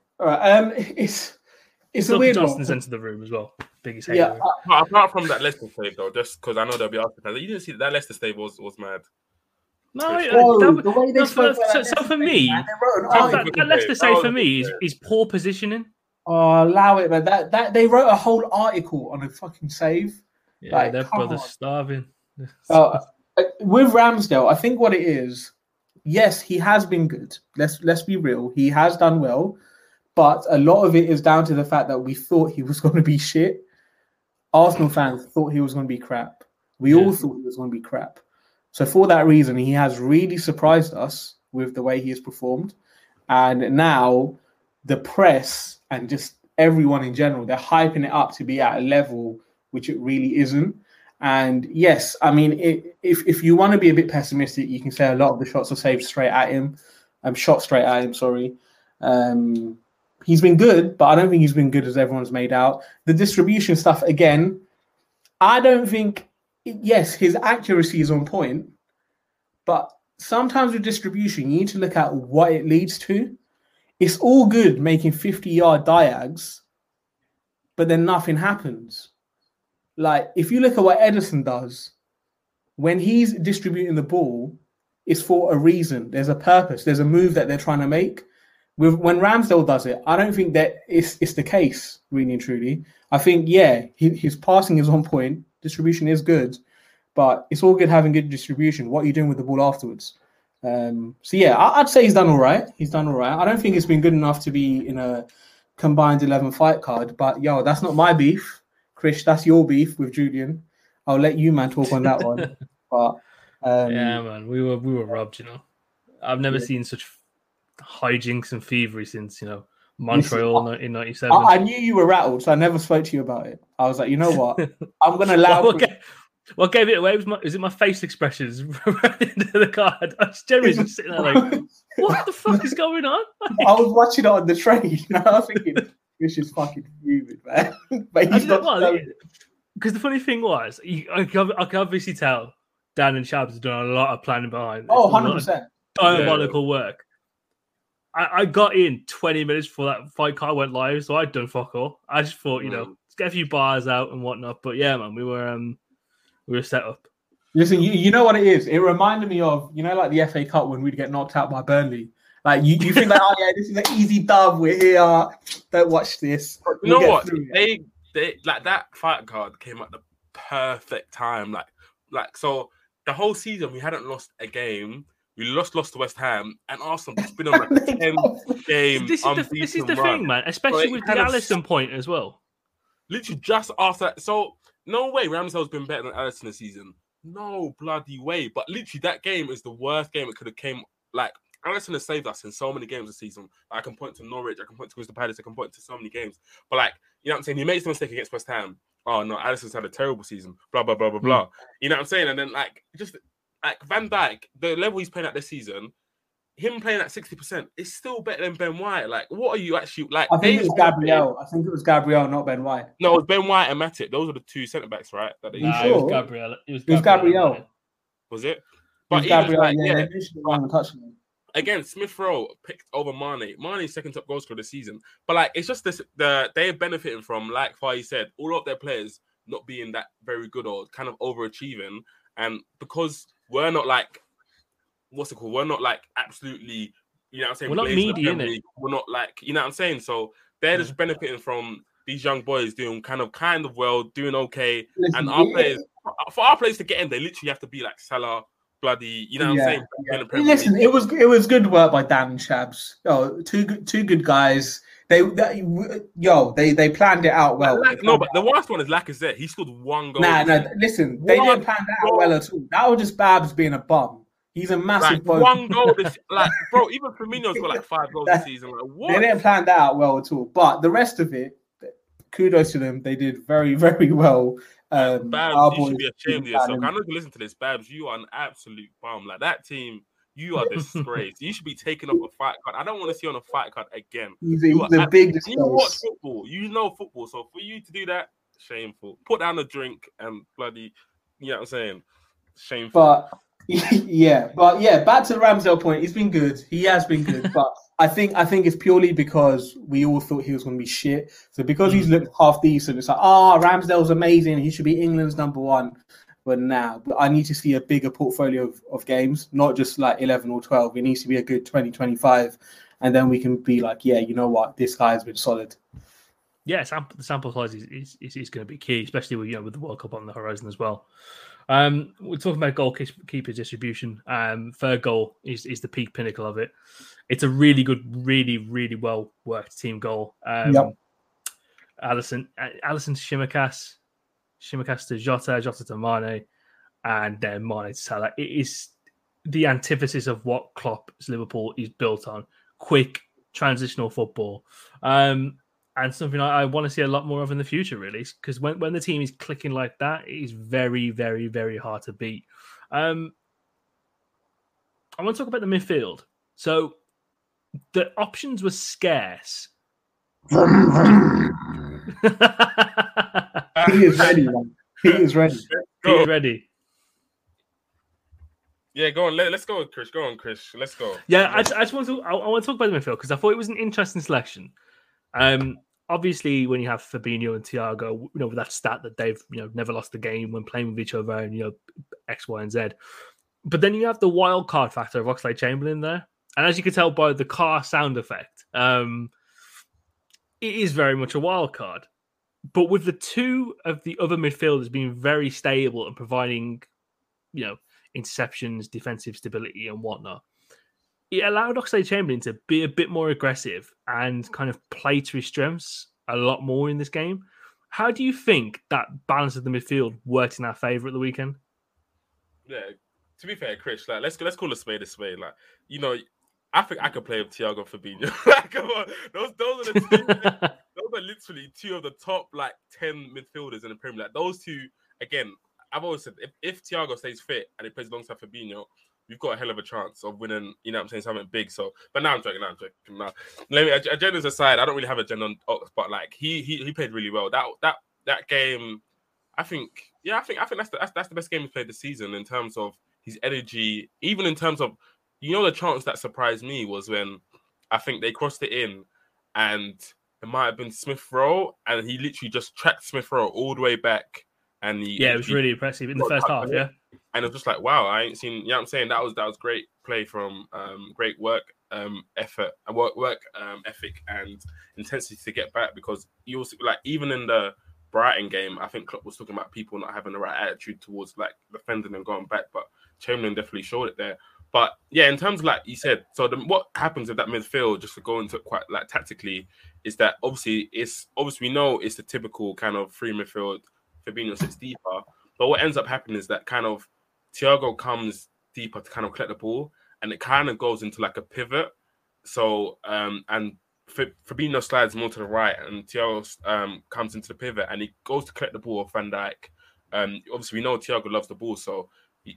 It's a weird Johnson's one. Into the room as well. Biggest hate. Yeah. Apart from that Leicester save, though, just because I know there'll be Arsenal fans. You didn't see that Leicester save was mad. No, that Leicester save for me is poor positioning. Oh, allow it, man. That they wrote a whole article on a fucking save. Yeah, like, their brother's starving. With Ramsdale, I think what it is, yes, he has been good. Let's be real. He has done well. But a lot of it is down to the fact that we thought he was going to be shit. Arsenal fans thought he was going to be crap. We all thought he was going to be crap. So for that reason, he has really surprised us with the way he has performed. And now the press and just everyone in general, they're hyping it up to be at a level which it really isn't. And yes, I mean, if you want to be a bit pessimistic, you can say a lot of the shots are saved straight at him. Shot straight at him. He's been good, but I don't think he's been good as everyone's made out. The distribution stuff, again, I don't think... Yes, his accuracy is on point, but sometimes with distribution, you need to look at what it leads to. It's all good making 50-yard diags, but then nothing happens. Like, if you look at what Edison does, when he's distributing the ball, it's for a reason. There's a purpose. There's a move that they're trying to make. When Ramsdale does it, I don't think that it's the case, really and truly. I think, yeah, his passing is on point. Distribution is good. But it's all good having good distribution. What are you doing with the ball afterwards? So, yeah, I'd say he's done all right. He's done all right. I don't think it's been good enough to be in a combined 11 fight card. But, yo, that's not my beef. Krish, that's your beef with Julian. I'll let you, man, talk on that one. But yeah, man, we were robbed, you know. I've never seen such hijinks and thievery since, you know, Montreal in 97. I knew you were rattled, so I never spoke to you about it. I was like, you know what? I'm going to allow... what gave it away was my face expressions right into the card. I was generally just sitting there like, what the fuck is going on? Like, I was watching it on the train and I was thinking, this is fucking stupid, man. Because the funny thing was, I can obviously tell Dan and Shabs have done a lot of planning behind this. Oh, 100%. Diabolical work. I got in 20 minutes before that fight card went live, so I'd done fuck all. I just thought, you know, let's get a few bars out and whatnot. But yeah, man, we were set up. Listen, you know what it is? It reminded me of, you know, like the FA Cup when we'd get knocked out by Burnley. Like, you think like, oh yeah, this is an easy dub. We're here. Don't watch this. You know what? They like that fight card came at the perfect time. Like so the whole season we hadn't lost a game. We lost to West Ham, and Arsenal has been on like a 10-game This is the run. Thing, man, especially with the Alisson point as well. Literally just after that. So, no way Ramsdale's been better than Alisson this season. No bloody way. But literally, that game is the worst game it could have came. Like, Alisson has saved us in so many games this season. I can point to Norwich. I can point to Crystal Palace. I can point to so many games. But, like, you know what I'm saying? He makes the mistake against West Ham. Oh, no, Alisson's had a terrible season. Blah, blah, blah, blah, blah. You know what I'm saying? And then, like, just... Like Van Dijk, the level he's playing at this season, him playing at 60% is still better than Ben White. Like, what are you actually like? I think it was Gabriel, not Ben White. No, it was Ben White and Matip. Those were the two centre backs, right? It was Gabriel. It was Gabriel. Was it? But it was Gabriel. Like, again, Smith Rowe picked over Mane. Mane's second top goal scorer this season. But like, it's just this. They're benefiting from, like Fahi said, all of their players not being that very good or kind of overachieving, and because. We're not like, what's it called? We're not like absolutely, you know what I'm saying? We're not media, innit? We're not like, you know what I'm saying? So they're just benefiting from these young boys doing kind of well, doing okay. And our players, for our players to get in, they literally have to be like Salah, bloody, you know what I'm saying? Yeah. Listen, it was good work by Dan and Shabs. Yo, two good guys. They planned it out well. But the worst one is Lacazette. He scored one goal. Listen, they didn't plan that out well at all. That was just Babs being a bum. He's a massive bum. One goal, even Firmino's got like 5 goals this season. Like, what? They didn't plan that out well at all. But the rest of it, kudos to them. They did very, very well. Babs, you should be ashamed of yourself. I know you listen to this, Babs. You are an absolute bum. Like that team. You are disgraced. You should be taking up a fight card. I don't want to see you on a fight card again. He's a big disgrace. You watch football. You know football. So for you to do that, shameful. Put down a drink and bloody, you know what I'm saying? Shameful. But back to the Ramsdale point. He's been good. He has been good. But I think it's purely because we all thought he was going to be shit. So because he's looked half decent, it's like, Ramsdale's amazing. He should be England's number one. But now, I need to see a bigger portfolio of games, not just like 11 or 12. It needs to be a good 20, 25. And then we can be like, yeah, you know what? This guy's been solid. Yeah, the sample size is going to be key, especially with the World Cup on the horizon as well. We're talking about goalkeeper distribution. Third goal is the peak pinnacle of it. It's a really good, really, really well-worked team goal. Alisson Tsimikas to Jota to Mane, and then Mane to Salah. It is the antithesis of what Klopp's Liverpool is built on. Quick, transitional football. And something I want to see a lot more of in the future, really, because when the team is clicking like that, it is very, very, very hard to beat. I want to talk about the midfield. So the options were scarce. Peter's ready. Yeah, go on. Let's go with Chris. Go on, Chris. Let's go. Yeah, I just want to. I want to talk about the midfield because I thought it was an interesting selection. Obviously, when you have Fabinho and Thiago, you know, with that stat that they've, you know, never lost a game when playing with each other, and, you know, X, Y, and Z. But then you have the wild card factor of Oxlade-Chamberlain there, and as you can tell by the car sound effect, it is very much a wild card. But with the two of the other midfielders being very stable and providing, you know, interceptions, defensive stability, and whatnot, it allowed Oxlade-Chamberlain to be a bit more aggressive and kind of play to his strengths a lot more in this game. How do you think that balance of the midfield worked in our favour at the weekend? Yeah, to be fair, Chris, like let's call a spade a spade. Like, you know, I think I could play with Thiago and Fabinho. Like, come on, those are the two, those are literally two of the top like 10 midfielders in the Premier League. Like, those two, again, I've always said if Thiago stays fit and he plays alongside Fabinho, we've got a hell of a chance of winning, you know what I'm saying, something big. So, but now I'm joking. Now, agendas aside, I don't really have an agenda on Ox, but like he played really well. That game, I think that's the best game he's played this season in terms of his energy, even in terms of, you know, the chance that surprised me was when I think they crossed it in and it might have been Smith Rowe and he literally just tracked Smith Rowe all the way back. And it was really impressive in the first half, yeah. And I was just like, wow, I ain't seen, you know what I'm saying? That was great play from great work, ethic and intensity to get back, because you also, like, even in the Brighton game, I think Klopp was talking about people not having the right attitude towards like defending and going back, but Chamberlain definitely showed it there. But yeah, in terms of, like you said, so what happens with that midfield, just to go into it quite like tactically, is that obviously we know it's the typical kind of free midfield, Fabinho sits deeper, but what ends up happening is that kind of Thiago comes deeper to kind of collect the ball, and it kind of goes into like a pivot. So and Fabinho slides more to the right, and Thiago comes into the pivot, and he goes to collect the ball of Van Dijk. Obviously, we know Thiago loves the ball,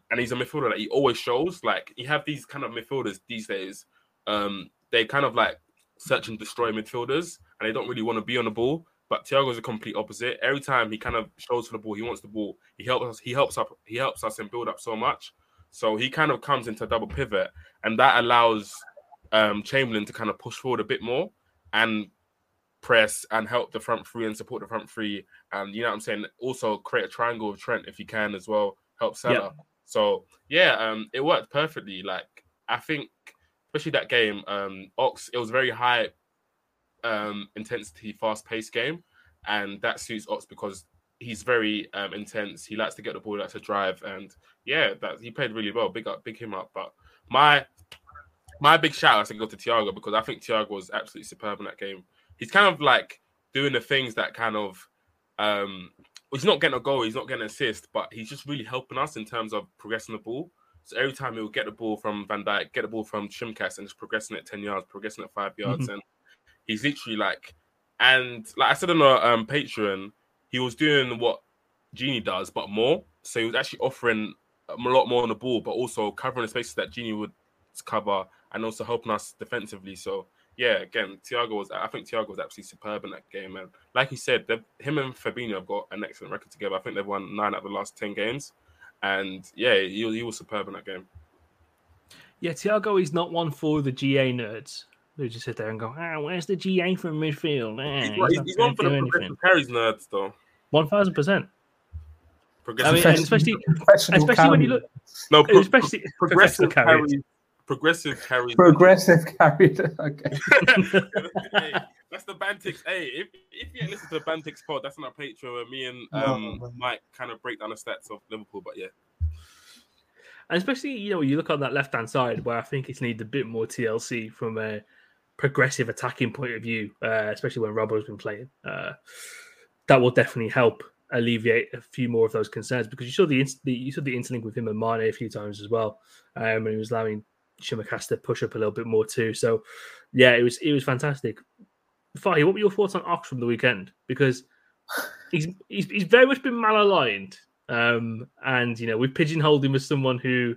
and he's a midfielder that he always shows. Like, you have these kind of midfielders these days, they kind of like search and destroy midfielders, and they don't really want to be on the ball. But Thiago's a complete opposite. Every time he kind of shows for the ball, he wants the ball. He helps us and build up so much. So he kind of comes into a double pivot, and that allows Chamberlain to kind of push forward a bit more and press and help the front three and support the front three. And you know what I'm saying? Also create a triangle with Trent if he can as well, help Salah. Yep. So yeah, it worked perfectly. Like, I think, especially that game, Ox, it was very high intensity, fast-paced game, and that suits Ox because he's very intense. He likes to get the ball, likes to drive, and yeah, that he played really well. Big him up. But my big shout out to go to Thiago, because I think Thiago was absolutely superb in that game. He's kind of like doing the things that kind of he's not getting a goal, he's not getting an assist, but he's just really helping us in terms of progressing the ball. So every time he'll get the ball from Van Dijk, get the ball from Tsimikas, and just progressing it 10 yards, progressing it 5 yards, and he's literally like, and like I said on our Patreon, he was doing what Genie does, but more. So he was actually offering a lot more on the ball, but also covering the spaces that Genie would cover and also helping us defensively. So yeah, again, Thiago was absolutely superb in that game. And like you said, him and Fabinho have got an excellent record together. I think they've won 9 out of the last 10 games. And yeah, he was superb in that game. Yeah, Thiago is not one for the GA nerds. They just sit there and go, where's the GA from midfield? He's one for the progressive carries nerds, though. 1,000%. I mean, especially when you look... No, progressive carries. Progressive carries. Okay. Hey, that's the Bantix. Hey, if you listen to the Bantix pod, that's on our Patreon where me and Mike kind of break down the stats of Liverpool, but yeah. And especially, you know, you look on that left-hand side where I think it's needed a bit more TLC from a progressive attacking point of view, especially when Robbo's been playing. That will definitely help alleviate a few more of those concerns, because you saw the interlink with him and Mane a few times as well, and he was allowing Tsimikas to push up a little bit more too. So yeah, it was fantastic. Fahi, what were your thoughts on Ox from the weekend? Because he's very much been malaligned, and you know, we pigeonholed him as someone who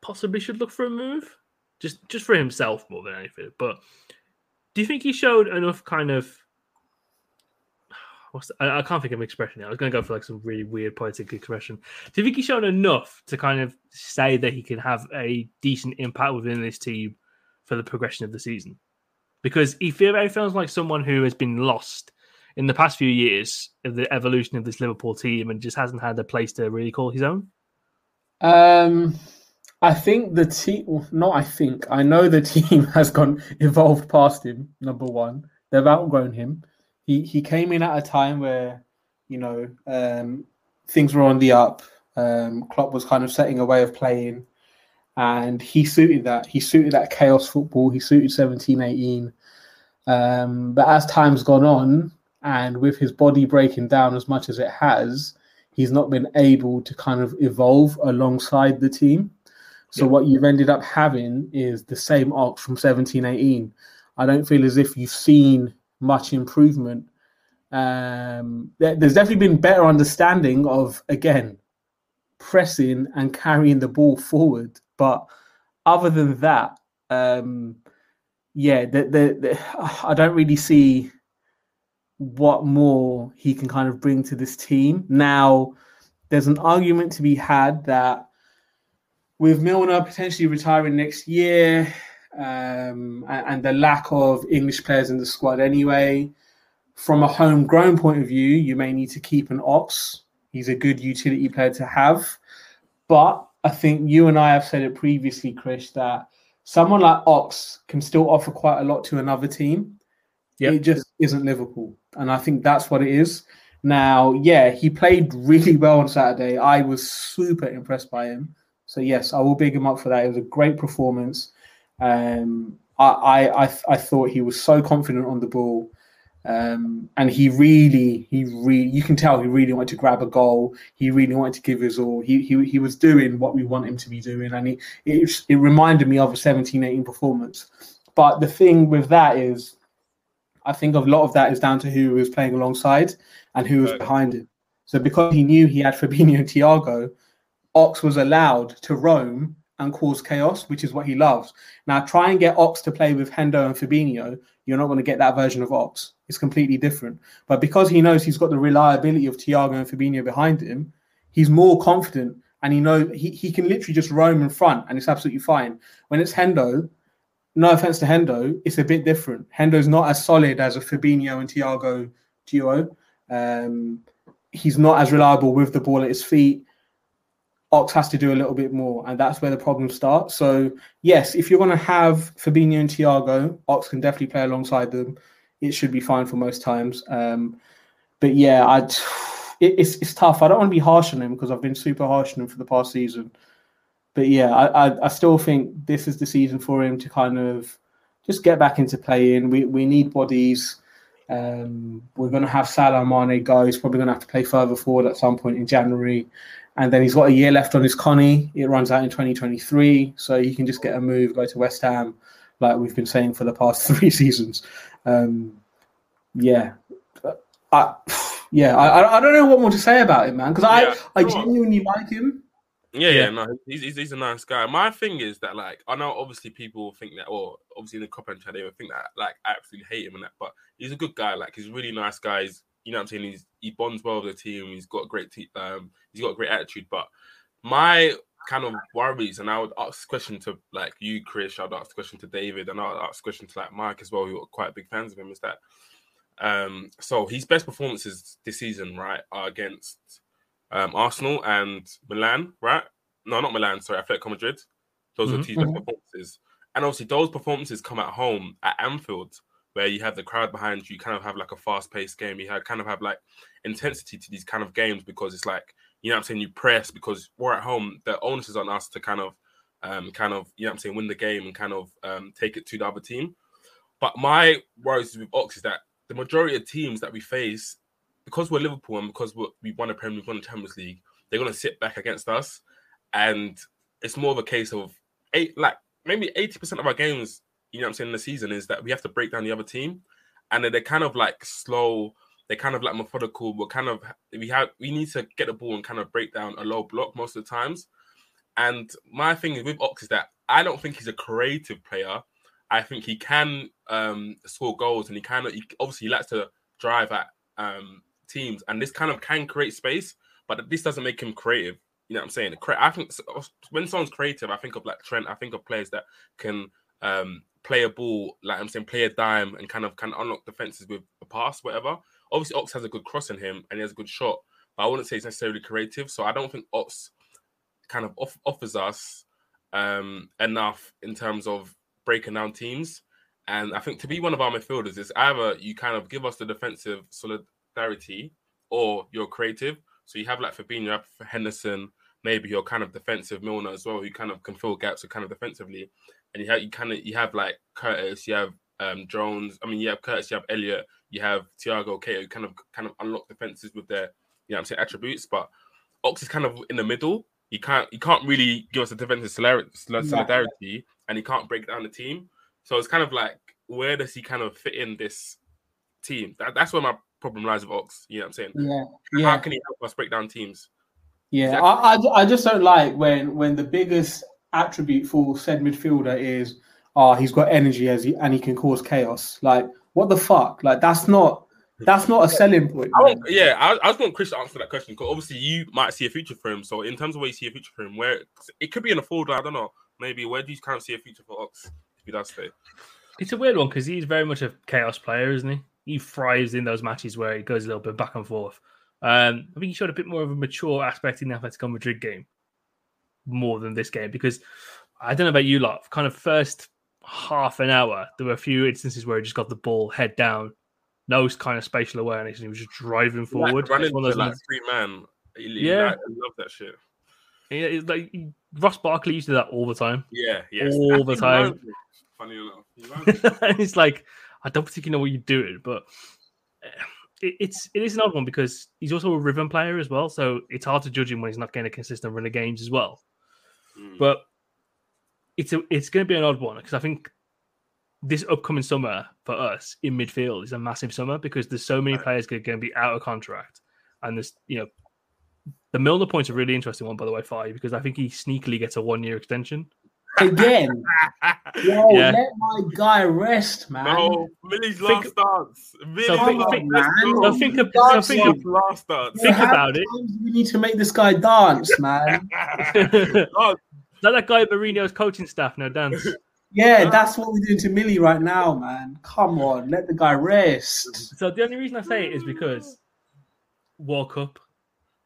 possibly should look for a move, just for himself more than anything. But do you think he showed enough kind of? I can't think of an expression now. I was going to go for like some really weird poetic expression. Do you think he's shown enough to kind of say that he can have a decent impact within this team for the progression of the season? Because he feels like someone who has been lost in the past few years of the evolution of this Liverpool team and just hasn't had a place to really call his own. I know the team has evolved past him. Number one, they've outgrown him. He came in at a time where, you know, things were on the up. Klopp was kind of setting a way of playing, and he suited that. He suited that chaos football. He suited 17-18. But as time's gone on, and with his body breaking down as much as it has, he's not been able to kind of evolve alongside the team. So what you've ended up having is the same arc from 17-18. I don't feel as if you've seen much improvement. There's definitely been better understanding of, again, pressing and carrying the ball forward. But other than that, I don't really see what more he can kind of bring to this team. Now, there's an argument to be had that with Milner potentially retiring next year, and the lack of English players in the squad anyway, from a homegrown point of view, you may need to keep an Ox. He's a good utility player to have. But I think you and I have said it previously, Krish, that someone like Ox can still offer quite a lot to another team. Yep. It just isn't Liverpool. And I think that's what it is. Now, yeah, he played really well on Saturday. I was super impressed by him. So, yes, I will big him up for that. It was a great performance. I thought he was so confident on the ball, and he really you can tell he really wanted to grab a goal. He really wanted to give his all. He was doing what we want him to be doing, and it reminded me of a 17-18 performance. But the thing with that is, I think a lot of that is down to who was playing alongside and who was behind him. So because he knew he had Fabinho and Thiago, Ox was allowed to roam and cause chaos, which is what he loves. Now, try and get Ox to play with Hendo and Fabinho. You're not going to get that version of Ox. It's completely different. But because he knows he's got the reliability of Thiago and Fabinho behind him, he's more confident, and he knows he can literally just roam in front, and it's absolutely fine. When it's Hendo, no offense to Hendo, it's a bit different. Hendo's not as solid as a Fabinho and Thiago duo. He's not as reliable with the ball at his feet. Ox has to do a little bit more, and that's where the problem starts. So, yes, if you're going to have Fabinho and Thiago, Ox can definitely play alongside them. It should be fine for most times. But, yeah, it's tough. I don't want to be harsh on him because I've been super harsh on him for the past season. But, yeah, I still think this is the season for him to kind of just get back into playing. We need bodies. We're going to have Salah and Mane go. He's probably going to have to play further forward at some point in January. And then he's got a year left on his Connie. It runs out in 2023. So he can just get a move, go to West Ham, like we've been saying for the past three seasons. I don't know what more to say about him, man, because I genuinely like him. No, he's a nice guy. My thing is that, like, I know obviously people think that, or obviously in the Kop End Fracas, they would think that, like, I absolutely hate him and that, but he's a good guy. Like, he's a really nice guy. He's, you know what I'm saying? He bonds well with the team. He's got a great attitude. But my kind of worries, and I would ask the question to, like, you, Krish, I'd ask the question to David, and I'd ask the question to, like, Mike as well, who are quite big fans of him, is that so his best performances this season, right, are against Arsenal and Milan, right? No, not Milan, sorry, Atletico Madrid. Those are his best performances. And obviously those performances come at home at Anfield, where you have the crowd behind you, kind of have like a fast-paced game. You kind of have like intensity to these kind of games because it's like, you know what I'm saying, you press because we're at home. The onus is on us to kind of, you know what I'm saying, win the game and kind of take it to the other team. But my worries with Ox is that the majority of teams that we face, because we're Liverpool and because we won a Premier League, won the Champions League, they're going to sit back against us and it's more of a case of maybe 80% of our games, you know what I'm saying, in the season is that we have to break down the other team, and they're kind of like slow, they're kind of like methodical. We're kind of we need to get the ball and kind of break down a low block most of the times. And my thing is with Ox is that I don't think he's a creative player. I think he can score goals, and he obviously likes to drive at teams, and this kind of can create space, but this doesn't make him creative. You know what I'm saying? I think when someone's creative, I think of like Trent. I think of players that can play a ball, like I'm saying, play a dime and kind of can unlock defenses with a pass, whatever. Obviously, Ox has a good cross in him and he has a good shot, but I wouldn't say he's necessarily creative. So I don't think Ox kind of offers us enough in terms of breaking down teams. And I think to be one of our midfielders is either you kind of give us the defensive solidarity or you're creative. So you have like Fabinho, you have Henderson, maybe your kind of defensive Milner as well, who kind of can fill gaps kind of defensively. And you have like Curtis, you have Jones. I mean, you have Curtis, you have Elliot, you have Thiago, Kato, who kind of unlock defenses with their, you know what I'm saying, attributes. But Ox is kind of in the middle. He can't really give us a defensive solidarity, and he can't break down the team. So it's kind of like, where does he kind of fit in this team? That's where my problem lies with Ox. You know what I'm saying? Yeah. How can he help us break down teams? Yeah, exactly. I just don't like when the biggest attribute for said midfielder is, he's got energy and he can cause chaos. Like, what the fuck? Like, that's not a selling point. I was going Chris to answer that question, because obviously you might see a future for him. So in terms of where you see a future for him, where it could be in a forward, I don't know, maybe where do you kind of see a future for Ox? If he does stay, it's a weird one because he's very much a chaos player, isn't he? He thrives in those matches where he goes a little bit back and forth. I think he showed a bit more of a mature aspect in the Atletico Madrid game, more than this game, because I don't know about you lot, kind of first half an hour, there were a few instances where he just got the ball head down, no kind of spatial awareness, and he was just driving forward. Like, running to like three man. Yeah. I love that shit. It's like Ross Barkley used to do that all the time. Yeah. All the time. Funny enough. And it's like, I don't particularly know what you're doing, but it is an odd one because he's also a rhythm player as well, so it's hard to judge him when he's not getting a consistent run of games as well. Mm. But it's going to be an odd one because I think this upcoming summer for us in midfield is a massive summer because there's so many players going to be out of contract, and there's, you know, the Milner point's a really interesting one, by the way, Fahi, because I think he sneakily gets a 1-year extension. Again, let my guy rest, man. No, Millie's last dance. Think about it. We need to make this guy dance, man. Not that guy at Mourinho's coaching staff, no dance. Yeah, that's what we're doing to Millie right now, man. Come on, let the guy rest. So the only reason I say it is because World Cup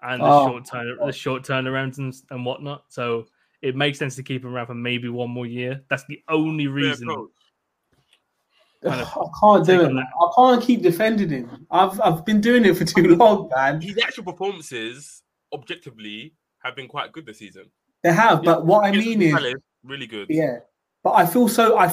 and the short turnarounds and whatnot. So it makes sense to keep him around for maybe one more year. That's the only reason. I can't do it. I can't keep defending him. I've been doing it for too long, man. His actual performances, objectively, have been quite good this season. They have, but what I mean is really good. Yeah, but I feel so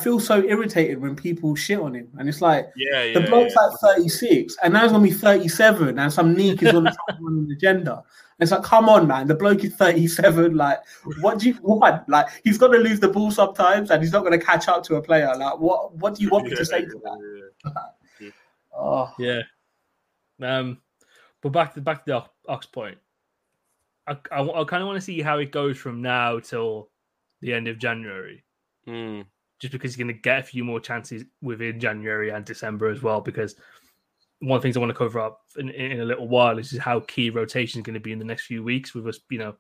irritated when people shit on him, and it's like the bloke's like 36, and now he's gonna be 37, and some neek is on the top of the agenda. It's like, come on, man. The bloke is 37. Like, what do you want? Like, he's going to lose the ball sometimes, and he's not going to catch up to a player. Like, what do you want me to say to that? But back to the Ox point. I kind of want to see how it goes from now till the end of January. Mm. Just because he's going to get a few more chances within January and December as well, because one of the things I want to cover up in a little while is how key rotation is going to be in the next few weeks with us, you know,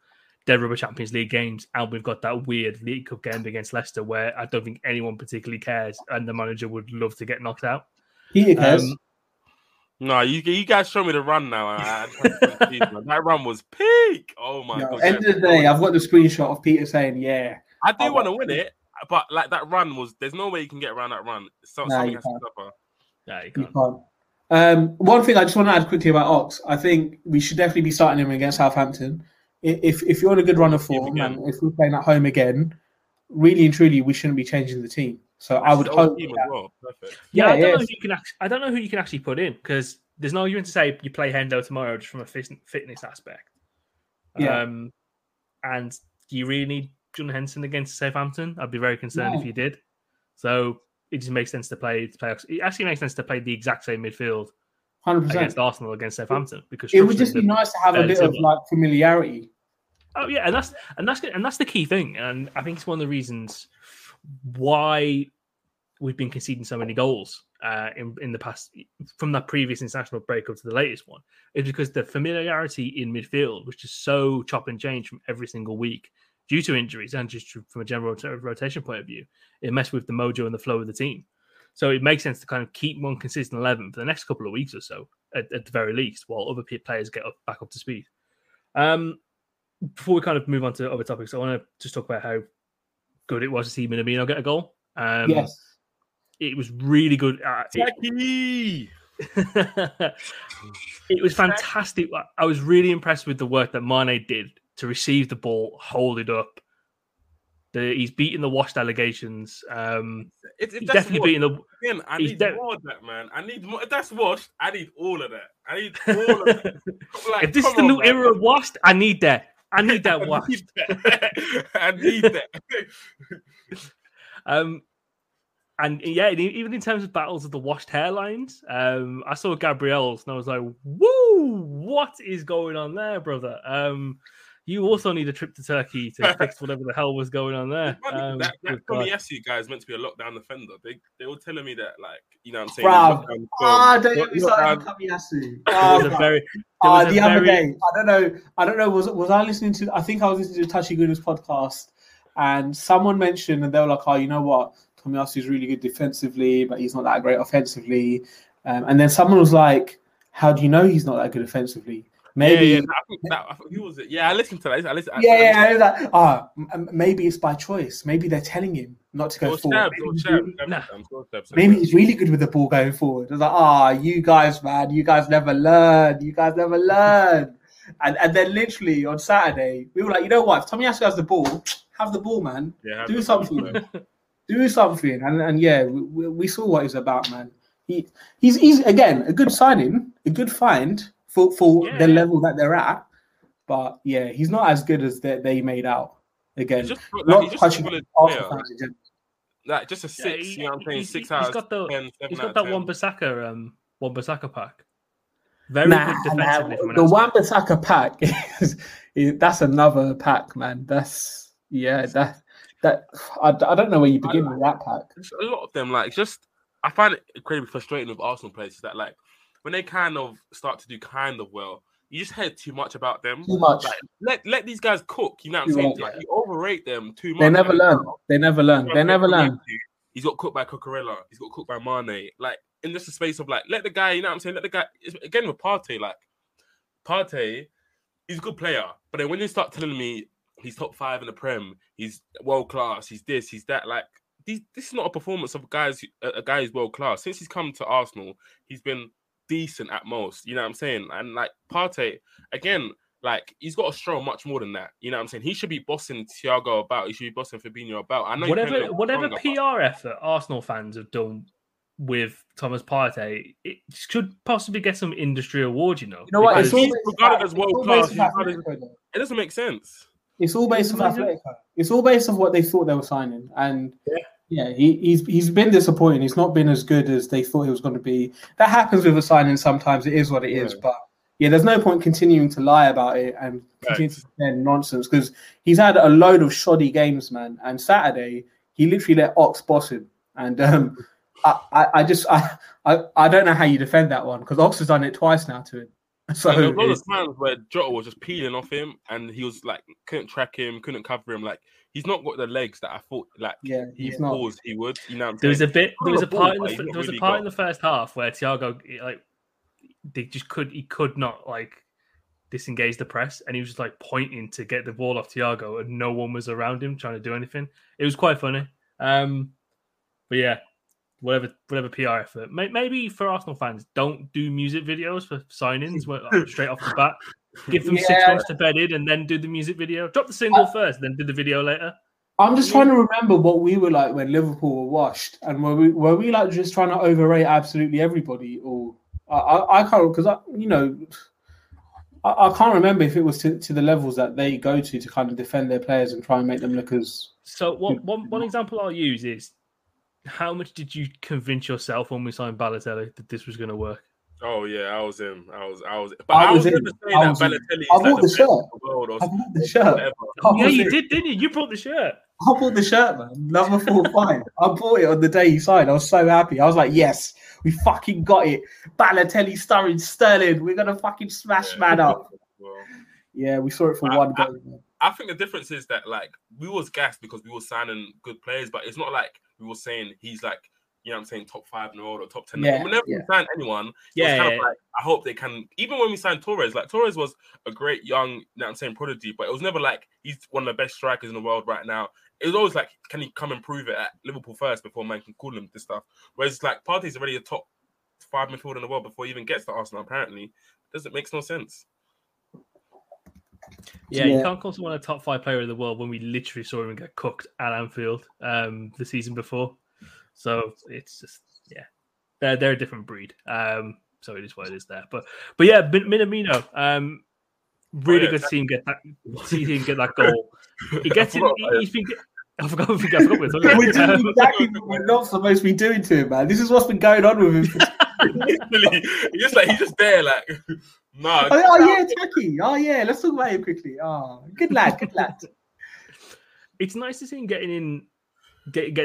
dead rubber Champions League games. And we've got that weird League Cup game against Leicester where I don't think anyone particularly cares. And the manager would love to get knocked out. He cares. No, you guys show me the run now. That run was peak. Oh, my God. End of the day, I've got the screenshot of Peter saying, I do want to win it. But like that run was, there's no way you can get around that run. Something has to suffer. No, you can't. One thing I just want to add quickly about Ox, I think we should definitely be starting him against Southampton. If you're on a good run of form and if we're playing at home again, really and truly, we shouldn't be changing the team. So I would hope. I don't know who you can actually put in because there's no reason to say you play Hendo tomorrow just from a fitness aspect. And you really need John Henson against Southampton. I'd be very concerned if you did. So it just makes sense to play. It actually makes sense to play the exact same midfield 100%. Against Arsenal, against Southampton, because it would just be nice to have a bit of like familiarity. Oh yeah, and that's the key thing, and I think it's one of the reasons why we've been conceding so many goals in the past, from that previous international break up to the latest one, is because the familiarity in midfield, which is so chop and change from every single week due to injuries and just from a general rotation point of view, it messed with the mojo and the flow of the team. So it makes sense to kind of keep one consistent 11 for the next couple of weeks or so, at the very least, while other players get back up to speed. Before we kind of move on to other topics, I want to just talk about how good it was to see Minamino get a goal. Yes. It was really good. It was fantastic. I was really impressed with the work that Mane did to receive the ball, hold it up. He's beating the washed allegations. He's definitely washed, beating the... Again, I need more of that, man. I need more. If that's washed, I need all of that. I need all of that. Like, if this is the new era of washed, I need that. I need that washed. I need that. And yeah, even in terms of battles of the washed hairlines, I saw Gabrielle's and I was like, woo, what is going on there, brother? You also need a trip to Turkey to fix whatever the hell was going on there. That Komiyasu guy is meant to be a lockdown defender. They were telling me that, like, you know what I'm saying? Don't get me started on Komiyasu. Other day, I don't know. Was I listening to? I think I was listening to Tashi Guna's podcast, and someone mentioned, and they were like, "Oh, you know what? Komiyasu is really good defensively, but he's not that great offensively." And then someone was like, "How do you know he's not that good offensively?" Maybe I think who was it? Yeah, I listened to that. Maybe it's by choice. Maybe they're telling him not to go forward. Maybe he's really good with the ball going forward. I was like, you guys, man, you guys never learn. You guys never learn. And then literally on Saturday, we were like, you know what? If Tomiyasu has the ball, have the ball, man. Yeah, do something. Do something. And yeah, we saw what he's about, man. He's again a good signing, a good find. For the level that they're at. But yeah, he's not as good as they made out. Again, just a six. You know what I'm saying? 6 hours. He's got that Wan-Bissaka pack. Very good defensively. The Wan-Bissaka pack is that's another pack, man. I don't know where you begin with that pack. A lot of them, I find it incredibly frustrating with Arsenal players that when they kind of start to do kind of well, you just hear too much about them. Too much. Let these guys cook. You know what I'm saying? Right, you overrate them too much. They never learn. He's got cooked by Cucurella. He's got cooked by Mane. In just the space of let the guy. You know what I'm saying? Let the guy. Again with Partey. Partey, he's a good player. But then when you start telling me he's top 5 in the Prem, he's world class, he's this, he's that, this is not a performance of a guy who's world class. Since he's come to Arsenal, he's been decent at most, you know what I'm saying? And Partey, again, he's got to show much more than that, you know what I'm saying? He should be bossing Thiago about, he should be bossing Fabinho about. I know whatever PR effort Arsenal fans have done with Thomas Partey, it should possibly get some industry award, you know. You know what? It's all regarded as world class. It doesn't make sense. It's all based on Atletico. It's all based on what they thought they were signing, and yeah, he's been disappointing. He's not been as good as they thought he was going to be. That happens with a signing sometimes. It is what it is. But yeah, there's no point continuing to lie about it and continue to spend nonsense, because he's had a load of shoddy games, man. And Saturday, he literally let Ox boss him. And I don't know how you defend that one, because Ox has done it twice now to him. So there were a lot of times where Jota was just peeling off him, and he was couldn't track him, couldn't cover him. He's not got the legs that I thought. He would. You know, there was a part in the first half where Thiago he could not disengage the press, and he was just pointing to get the ball off Thiago, and no one was around him trying to do anything. It was quite funny. But yeah. Whatever PR effort. Maybe for Arsenal fans, don't do music videos for signings straight off the bat. Give them 6 months to bed in and then do the music video. Drop the single first, then do the video later. I'm just trying to remember what we were like when Liverpool were washed, and were we just trying to overrate absolutely everybody, or I can't, because I, you know, I can't remember if it was to the levels that they go to kind of defend their players and try and make them look as... So one example I'll use is, how much did you convince yourself when we signed Balotelli that this was going to work? Oh yeah, I was him. I was. But I was going to say that Balotelli is like the best in the world. I bought the shirt. Yeah, you did, didn't you? You bought the shirt. I bought the shirt, man. Number 45. I bought it on the day he signed. I was so happy. I was like, yes, we fucking got it. Balotelli, Sterling. We're gonna fucking smash man up. Well, yeah, we saw it for one goal. I think the difference is that like we was gassed because we were signing good players, but it's not like we were saying he's like, you know what I'm saying, top 5 in the world or top 10. Yeah, whenever we signed anyone, it was kind of like, I hope they can... Even when we signed Torres, like Torres was a great young, you know what I'm saying, prodigy, but it was never like, he's one of the best strikers in the world right now. It was always like, can he come and prove it at Liverpool first before man can call him this stuff? Whereas like, Partey's already a top 5 midfielder in the world before he even gets to Arsenal, apparently. It makes no sense. Yeah, you can't call someone a top 5 player in the world when we literally saw him get cooked at Anfield the season before. So it's just, they're a different breed. So it is what it is there. But yeah, Minamino, really good to see him get that goal. He gets it. He's been. I forgot what we're doing. Exactly what we're not supposed to be doing to him, man. This is what's been going on with him. Literally, he's just there, like. No. Taki. Oh yeah, let's talk about him quickly. Oh, good lad. It's nice to see him getting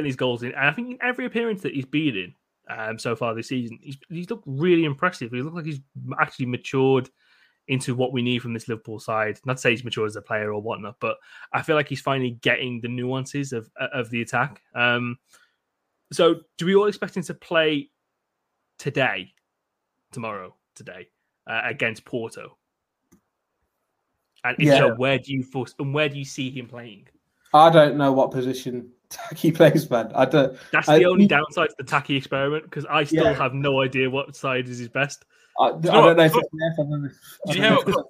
these goals in, and I think in every appearance that he's been in so far this season, he's looked really impressive. He looked like he's actually matured into what we need from this Liverpool side. Not to say he's matured as a player or whatnot, but I feel like he's finally getting the nuances of the attack. So, do we all expect him to play today, against Porto? And if so, where do you see him playing? I don't know what position Taki plays, man. I don't. That's the only downside to the Taki experiment, because I still have no idea what side is his best. I don't know. Do you hear what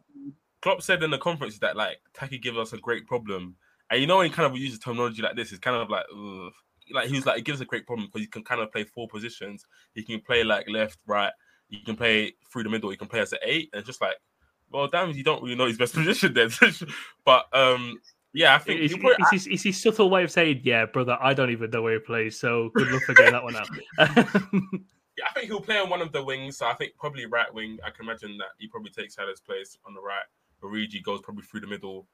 Klopp said in the conference? That like Taki gives us a great problem, and you know when he kind of uses terminology like this, it's kind of like ugh. Like he was like, it gives us a great problem because he can kind of play 4 positions. He can play like left, right. He can play through the middle. He can play as an 8, and just like, well, damn, you don't really know his best position then. But. Yeah, I think it's his subtle way of saying, yeah, brother, I don't even know where he plays, so good luck for getting that one out. Yeah, I think he'll play on one of the wings, so I think probably right wing. I can imagine that he probably takes Salah's place on the right. Origi goes probably through the middle,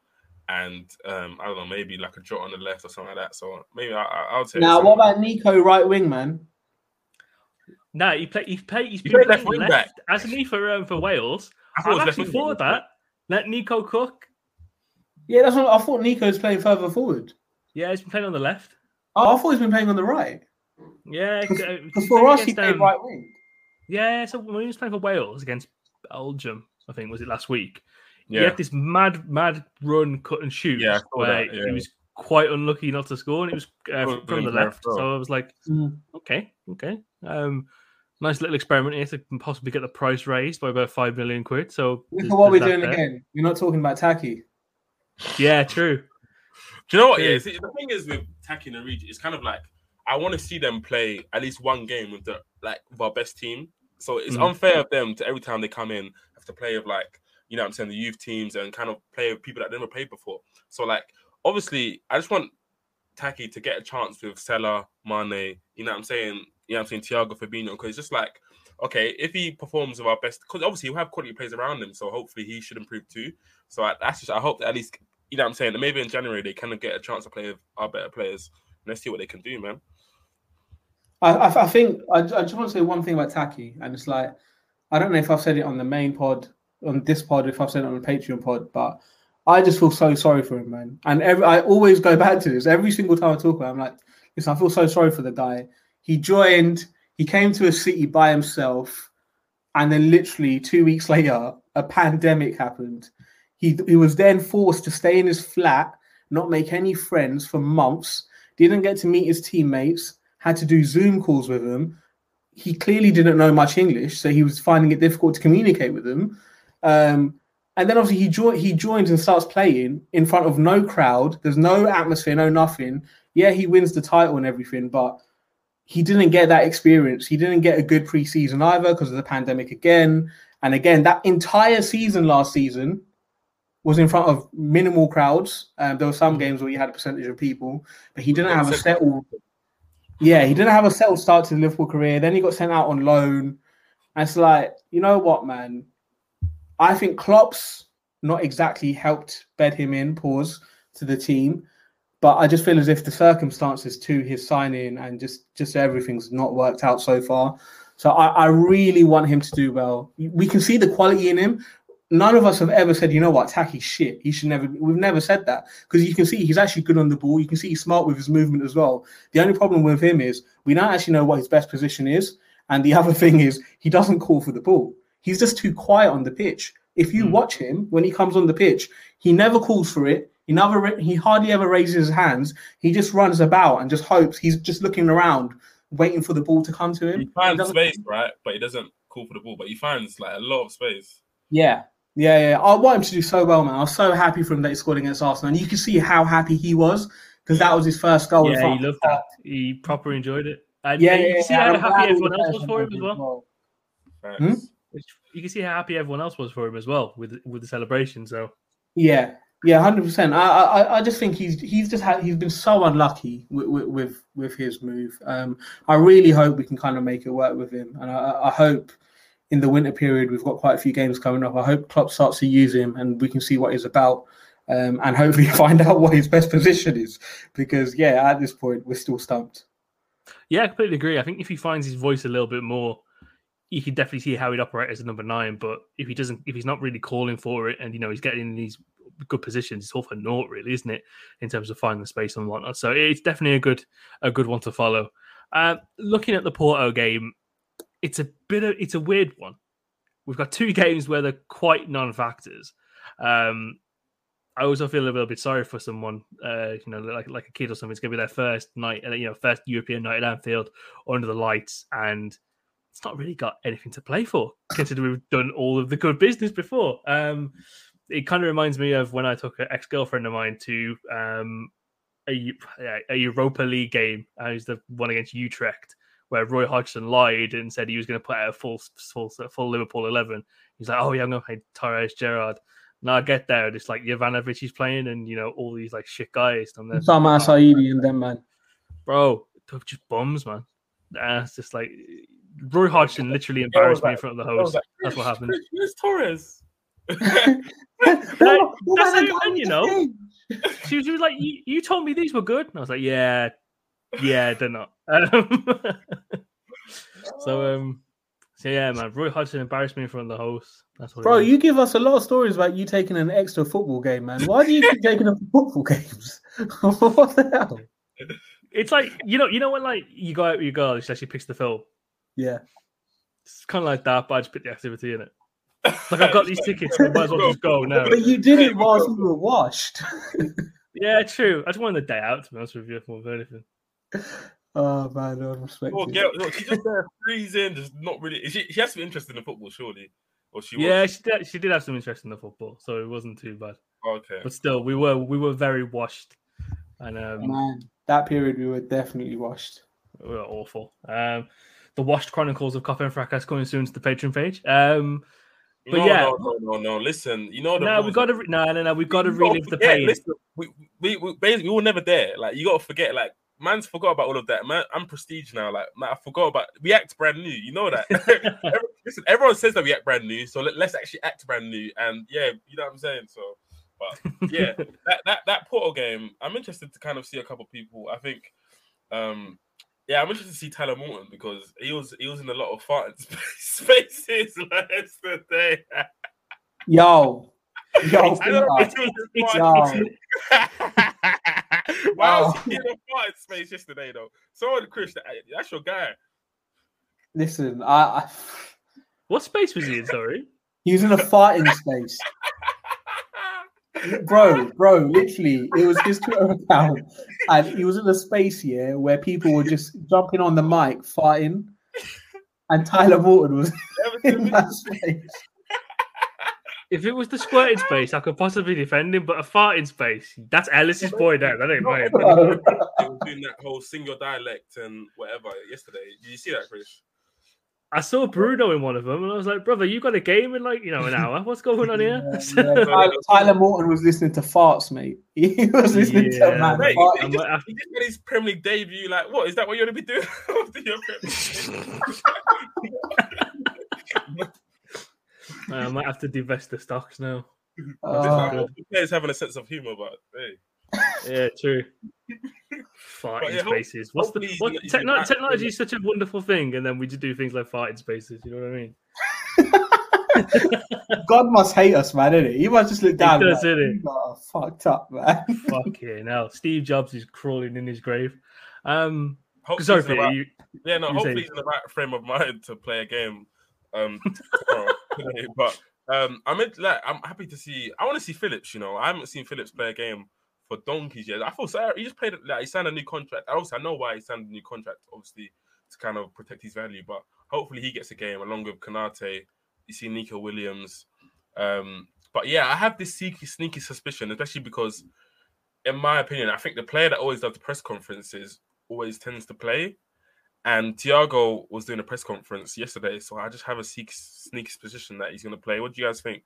and I don't know, maybe like a Jota on the left or something like that. So maybe I'll take. Now, what about Nico, right wing, man? No, he's been playing left wing back. As a need for Wales, I'm actually for that. Let Nico cook. Yeah, that's what I thought. Nico's playing further forward. Yeah, he's been playing on the left. Oh, I thought he's been playing on the right. Yeah, because for us, he played right wing. Yeah, so when he was playing for Wales against Belgium, I think was it last week? Yeah. He had this mad run, cut and shoot where he was quite unlucky not to score, and it was from the left. So I was like, okay, nice little experiment here to possibly get the price raised by about £5 million. So look at what we're doing there. Again. You're not talking about Taki. Yeah, true. Do you know what? Yeah, see, the thing is with Taki and Origi, it's kind of like I want to see them play at least one game with the with our best team. So it's unfair of them to every time they come in have to play with the youth teams and kind of play with people that never played before. So obviously, I just want Taki to get a chance with Salah, Mane. You know what I'm saying, Thiago, Fabinho, because it's just like, okay, if he performs with our best, because obviously we'll have quality players around him, so hopefully he should improve too. So I hope that at least, you know what I'm saying, that maybe in January they kind of get a chance to play with our better players. Let's see what they can do, man. I think, I just want to say one thing about Taki, and it's like, I don't know if I've said it on the main pod, on this pod, if I've said it on the Patreon pod, but I just feel so sorry for him, man. And I always go back to this. Every single time I talk about him, I'm like, listen, I feel so sorry for the guy. He joined... He came to a city by himself, and then literally 2 weeks later, a pandemic happened. He was then forced to stay in his flat, not make any friends for months, didn't get to meet his teammates, had to do Zoom calls with them. He clearly didn't know much English, so he was finding it difficult to communicate with them. And then obviously he joins and starts playing in front of no crowd. There's no atmosphere, no nothing. Yeah, he wins the title and everything, but he didn't get that experience. He didn't get a good preseason either because of the pandemic again. And again, that entire season last season was in front of minimal crowds. There were some games where you had a percentage of people, but he didn't have a settled... Yeah, he didn't have a settled start to the Liverpool career. Then he got sent out on loan. And it's like, you know what, man? I think Klopp's not exactly helped bed him in, to the team. But I just feel as if the circumstances to his signing and just everything's not worked out so far. So I really want him to do well. We can see the quality in him. None of us have ever said, you know what, Taki's shit. He should never... We've never said that because you can see he's actually good on the ball. You can see he's smart with his movement as well. The only problem with him is we don't actually know what his best position is. And the other thing is he doesn't call for the ball. He's just too quiet on the pitch. If you watch him, when he comes on the pitch, he never calls for it. He hardly ever raises his hands. He just runs about and just hopes. He's just looking around, waiting for the ball to come to him. He finds space, right? But he doesn't call for the ball. But he finds like a lot of space. Yeah. I want him to do so well, man. I was so happy for him that he scored against Arsenal. And you can see how happy he was because that was his first goal. Yeah, he loved that. He proper enjoyed it. You can see how happy everyone else was for him as well. You can see how happy everyone else was for him as well with the celebration. So yeah, 100%. I just think he's been so unlucky with his move. I really hope we can kind of make it work with him, and I hope in the winter period we've got quite a few games coming up. I hope Klopp starts to use him, and we can see what he's about, and hopefully find out what his best position is. Because at this point we're still stumped. Yeah, I completely agree. I think if he finds his voice a little bit more, you can definitely see how he'd operate as a number 9, but if he's not really calling for it and, you know, he's getting in these good positions, it's all for naught really, isn't it? In terms of finding the space and whatnot. So it's definitely a good one to follow. Looking at the Porto game, it's a weird one. We've got two games where they're quite non-factors. I also feel a little bit sorry for someone, like a kid or something. It's going to be their first night, first European night at Anfield under the lights, and it's not really got anything to play for, considering we've done all of the good business before. It kind of reminds me of when I took an ex-girlfriend of mine to a Europa League game. It was the one against Utrecht, where Roy Hodgson lied and said he was going to put out a full Liverpool 11. He's like, oh yeah, I'm going to play Torres, Gerrard. And I get there, and it's like Jovanovic is playing, and all these like shit guys. Sama Saidi and them, man. Bro, just bums, man. It's just like... Roy Hodgson literally embarrassed me in front of the host. That's what happened. Where's Torres? That's how you win, She was like, you told me these were good. And I was like, yeah, they're not. So yeah, man, Roy Hodgson embarrassed me in front of the host. That's what. Bro, you give us a lot of stories about you taking an extra football game, man. Why do you keep taking up football games? What the hell? It's like, you know when like you go out with your girl and she actually picks the film. Yeah, it's kind of like that, but I just put the activity in it. Like, I've got these tickets, so I might as well just go now. But you did it whilst you were washed. Yeah, true. I just wanted the day out, to be honest with you, more than anything. Oh, man, I respect you. Girl, she's just there freezing, just not really... She has some interest in the football, surely? Or she was? Yeah, she did have some interest in the football, so it wasn't too bad. Okay. But still, we were very washed. And man, that period, we were definitely washed. We were awful. The Washed Chronicles of Kop End Fracas coming soon to the Patreon page. No. Listen, we've got to relive the pain. Listen, we basically we were never there. Like, you got to forget. Like, man's forgot about all of that. Man, I'm prestige now. Like, man, I forgot about. We act brand new. You know that. Listen, everyone says that we act brand new, so let's actually act brand new. And yeah, you know what I'm saying. So, but yeah, that Porto game. I'm interested to kind of see a couple of people. I think. Yeah, I'm interested to see Tyler Morton because he was in a lot of farting spaces last day. Yo, why was he in a farting space yesterday though? Someone Chris, that's your guy. Listen, I what space was he in? Sorry, he was in a farting space. Bro, literally, it was his Twitter account, and he was in a space here where people were just jumping on the mic, farting, and Tyler Morton was in that space. If it was the squirting space, I could possibly defend him, but a farting space, that's Ellis's boy now. That ain't mine. They were doing that whole sing your dialect and whatever yesterday. Did you see that, Chris? I saw Bruno in one of them and I was like, brother, you got a game in like, you know, an hour. What's going on here? Yeah. Tyler Morton was listening to farts, mate. He was listening to man. Mate, he just made his Premier League debut. Like, what? Is that what you're going to be doing after your Premier League? I might have to divest the stocks now. The players having a sense of humour, but hey. Yeah, true. Farting spaces. What's the technology is such a wonderful thing, and then we just do things like farting spaces. You know what I mean? God must hate us, man, isn't it? He must just look down. He does, like, isn't it? Oh, fucked up, man. Fucking hell. Steve Jobs is crawling in his grave. Sorry, Peter, hopefully he's in the right frame of mind to play a game. But I'm happy to see. I want to see Phillips. You know, I haven't seen Phillips play a game for donkeys yet. I feel sorry. He just played. Like, he signed a new contract. I know why he signed a new contract, obviously, to kind of protect his value. But hopefully, he gets a game along with Konate. You see Nico Williams. But yeah, I have this sneaky suspicion, especially because, in my opinion, I think the player that always does the press conferences always tends to play. And Thiago was doing a press conference yesterday, so I just have a sneaky position that he's going to play. What do you guys think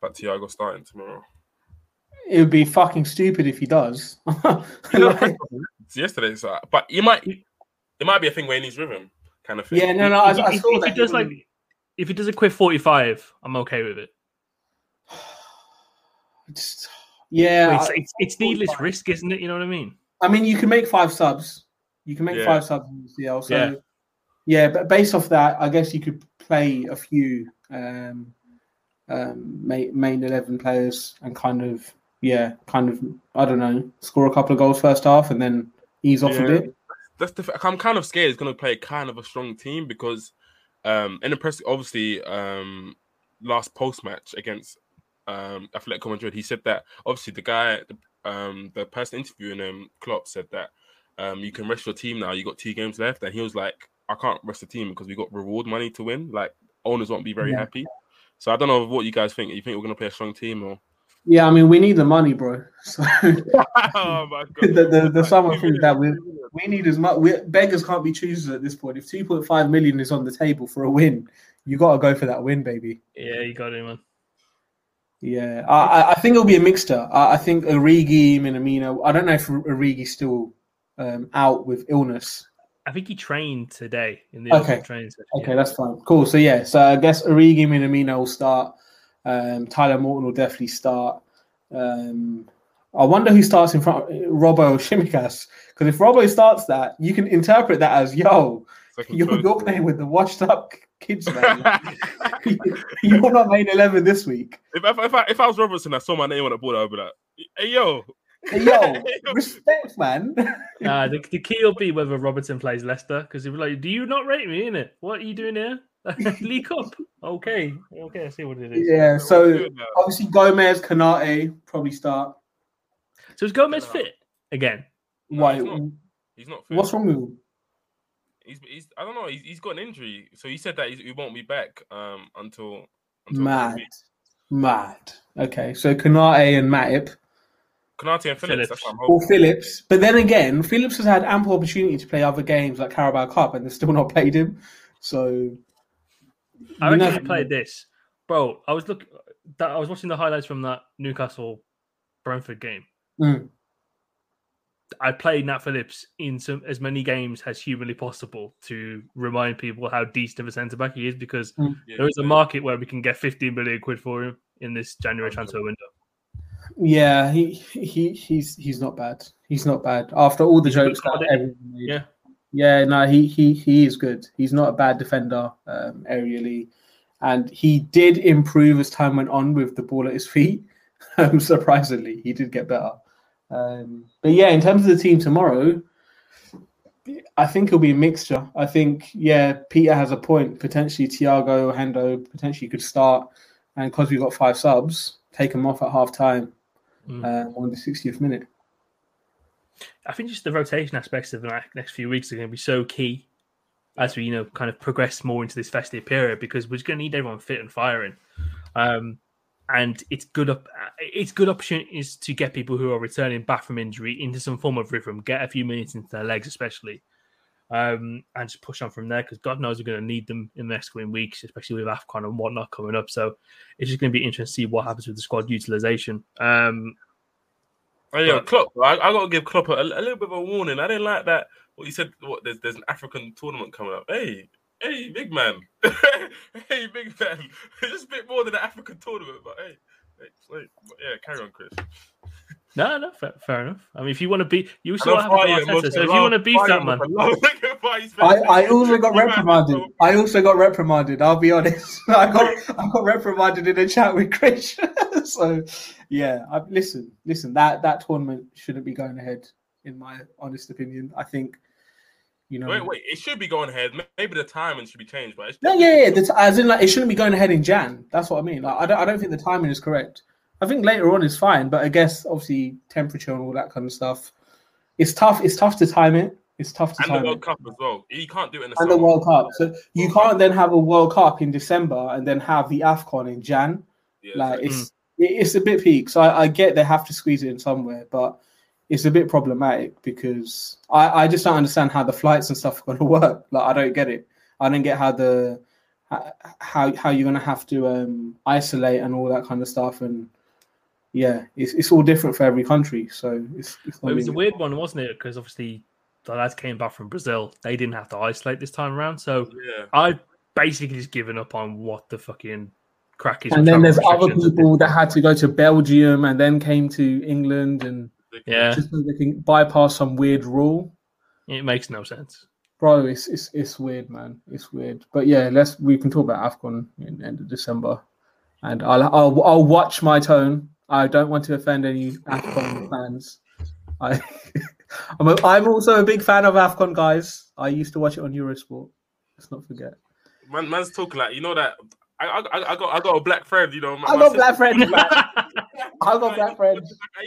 about Thiago starting tomorrow? It would be fucking stupid if he does. Yesterday, so, but it might be a thing where he needs rhythm, kind of thing. Yeah, I saw that. If he does a quick 45, I'm okay with it. It's needless risk, isn't it? You know what I mean? I mean, you can make 5 subs. You can make 5 subs in the CL. So, but based off that, I guess you could play a few main 11 players and kind of, I don't know, score a couple of goals first half and then ease off a bit. That's I'm kind of scared he's going to play kind of a strong team because in the press, obviously, last post-match against Atletico Madrid, he said that, obviously, the person interviewing him, Klopp, said that, you can rest your team now. You got 2 games left, and he was like, "I can't rest the team because we got reward money to win. Like owners won't be very happy." So I don't know what you guys think. You think we're gonna play a strong team or? Yeah, I mean we need the money, bro. So oh my God. the summer thing that we need as much. Beggars can't be choosers at this point. If 2.5 million is on the table for a win, you gotta go for that win, baby. Yeah, you got it, man. Yeah, I think it'll be a mixture. I think Origi, Minamino. I don't know if Origi's still. Out with illness. I think he trained today in the training session. Okay, that's fine. Cool. So so I guess Origi Minamino will start. Tyler Morton will definitely start. I wonder who starts in front of Robbo or Tsimikas. Because if Robbo starts that, you can interpret that as you're playing with the washed up kids, man. Like, you're not main 11 this week. If I was Robertson, I saw my name on the board, I would be like, hey yo. Yo, respect, man. The key will be whether Robertson plays Leicester because he'll be like, do you not rate me, innit? What are you doing here? League Cup. Okay, I see what it is. Yeah, so obviously Gomez, Konate probably start. So is Gomez fit again? No, why? He's not fit. What's wrong with him? He's I don't know, he's got an injury. So he said that he won't be back until Mad. Okay, so Konate and Matip. Konate and Phillips. That's what I'm hoping. Or Phillips. But then again, Phillips has had ample opportunity to play other games like Carabao Cup and they've still not played him. So I reckon he played this. Bro, I was watching the highlights from that Newcastle Brentford game. Mm. I played Nat Phillips in as many games as humanly possible to remind people how decent of a centre back he is because there is a market where we can get 15 million quid for him in this January transfer window. Yeah, he's not bad. He's not bad. After all the jokes that everyone made. He is good. He's not a bad defender aerially. And he did improve as time went on with the ball at his feet. Surprisingly, he did get better. But yeah, in terms of the team tomorrow, I think it'll be a mixture. I think, Peter has a point. Potentially Thiago, Hendo, potentially could start. And because we've got 5 subs... take him off at half-time on the 60th minute. I think just the rotation aspects of the next few weeks are going to be so key as we, kind of progress more into this festive period because we're just going to need everyone fit and firing. and it's good opportunities to get people who are returning back from injury into some form of rhythm, get a few minutes into their legs especially, and just push on from there, because God knows we're going to need them in the next coming weeks, especially with AFCON and whatnot coming up. So it's just going to be interesting to see what happens with the squad utilisation. Klopp. I got to give Klopp a little bit of a warning. I didn't like that. What you said? What? There's an African tournament coming up. Hey, big man. Just a bit more than an African tournament, but hey, carry on, Chris. No, fair enough. I mean, if you want to beat, you still have Arteta, so if you want to beat that man. I also got reprimanded. I'll be honest. I got reprimanded in a chat with Chris. So, yeah, listen. That tournament shouldn't be going ahead, in my honest opinion. I think. You know, wait. It should be going ahead. Maybe the timing should be changed, but as in, like, it shouldn't be going ahead in Jan. That's what I mean. Like, I don't think the timing is correct. I think later on is fine, but I guess obviously temperature and all that kind of stuff. It's tough to time it. And the World Cup as well. You can't do it in the summer. And the World Cup. So you can't then have a World Cup in December and then have the AFCON in Jan. Yeah, like it's a bit peak. So I get they have to squeeze it in somewhere, but. It's a bit problematic because I just don't understand how the flights and stuff are going to work. Like, I don't get it. I don't get how you're going to have to isolate and all that kind of stuff. And yeah, it's all different for every country. So it was a weird one, wasn't it? Because obviously the lads came back from Brazil. They didn't have to isolate this time around. So yeah. I've basically just given up on what the fucking crack is. And then there's other people that had to go to Belgium and then came to England and... Yeah, just so they can bypass some weird rule. It makes no sense, bro. It's weird, man. It's weird, but yeah, we can talk about AFCON in the end of December, and I'll watch my tone. I don't want to offend any AFCON fans. I'm also a big fan of AFCON, guys. I used to watch it on Eurosport. Let's not forget. Man's talking like, you know that. I got a black friend, you know. I got black friend. I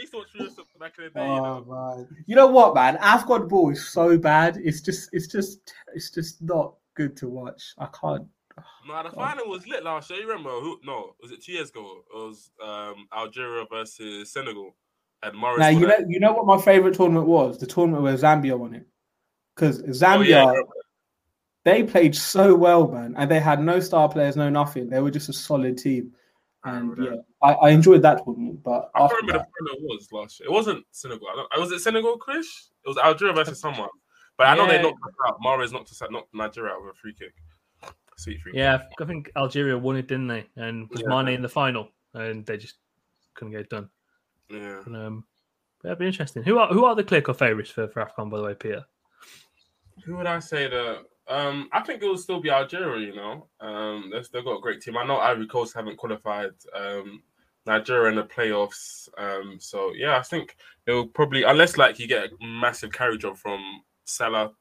used to watch Eurosport back in the day. Man. You know what, man? AFCON ball is so bad. It's just not good to watch. I can't. The final was lit last year. You remember? Was it 2 years ago? It was Algeria versus Senegal, and Morris. Now you know what my favorite tournament was? The tournament where Zambia won it, because Zambia. Oh, yeah. They played so well, man, and they had no star players, no nothing. They were just a solid team, and I enjoyed that tournament. But I can't remember the final was last year. It wasn't Senegal. Was it Senegal, Chris? It was Algeria versus someone. But I know they knocked us out. Mahrez knocked Nigeria out with a free kick. Sweet free kick. Yeah, I think Algeria won it, didn't they? And it was Mane in the final, and they just couldn't get it done. Yeah, and, that'd be interesting. Who are the clear-cut favourites for AFCON, by the way, Peter? Who would I say that? I think it will still be Algeria, you know. They've got a great team. I know Ivory Coast haven't qualified, Nigeria in the playoffs. So, yeah, I think it will probably, unless, like, you get a massive carry job from Salah.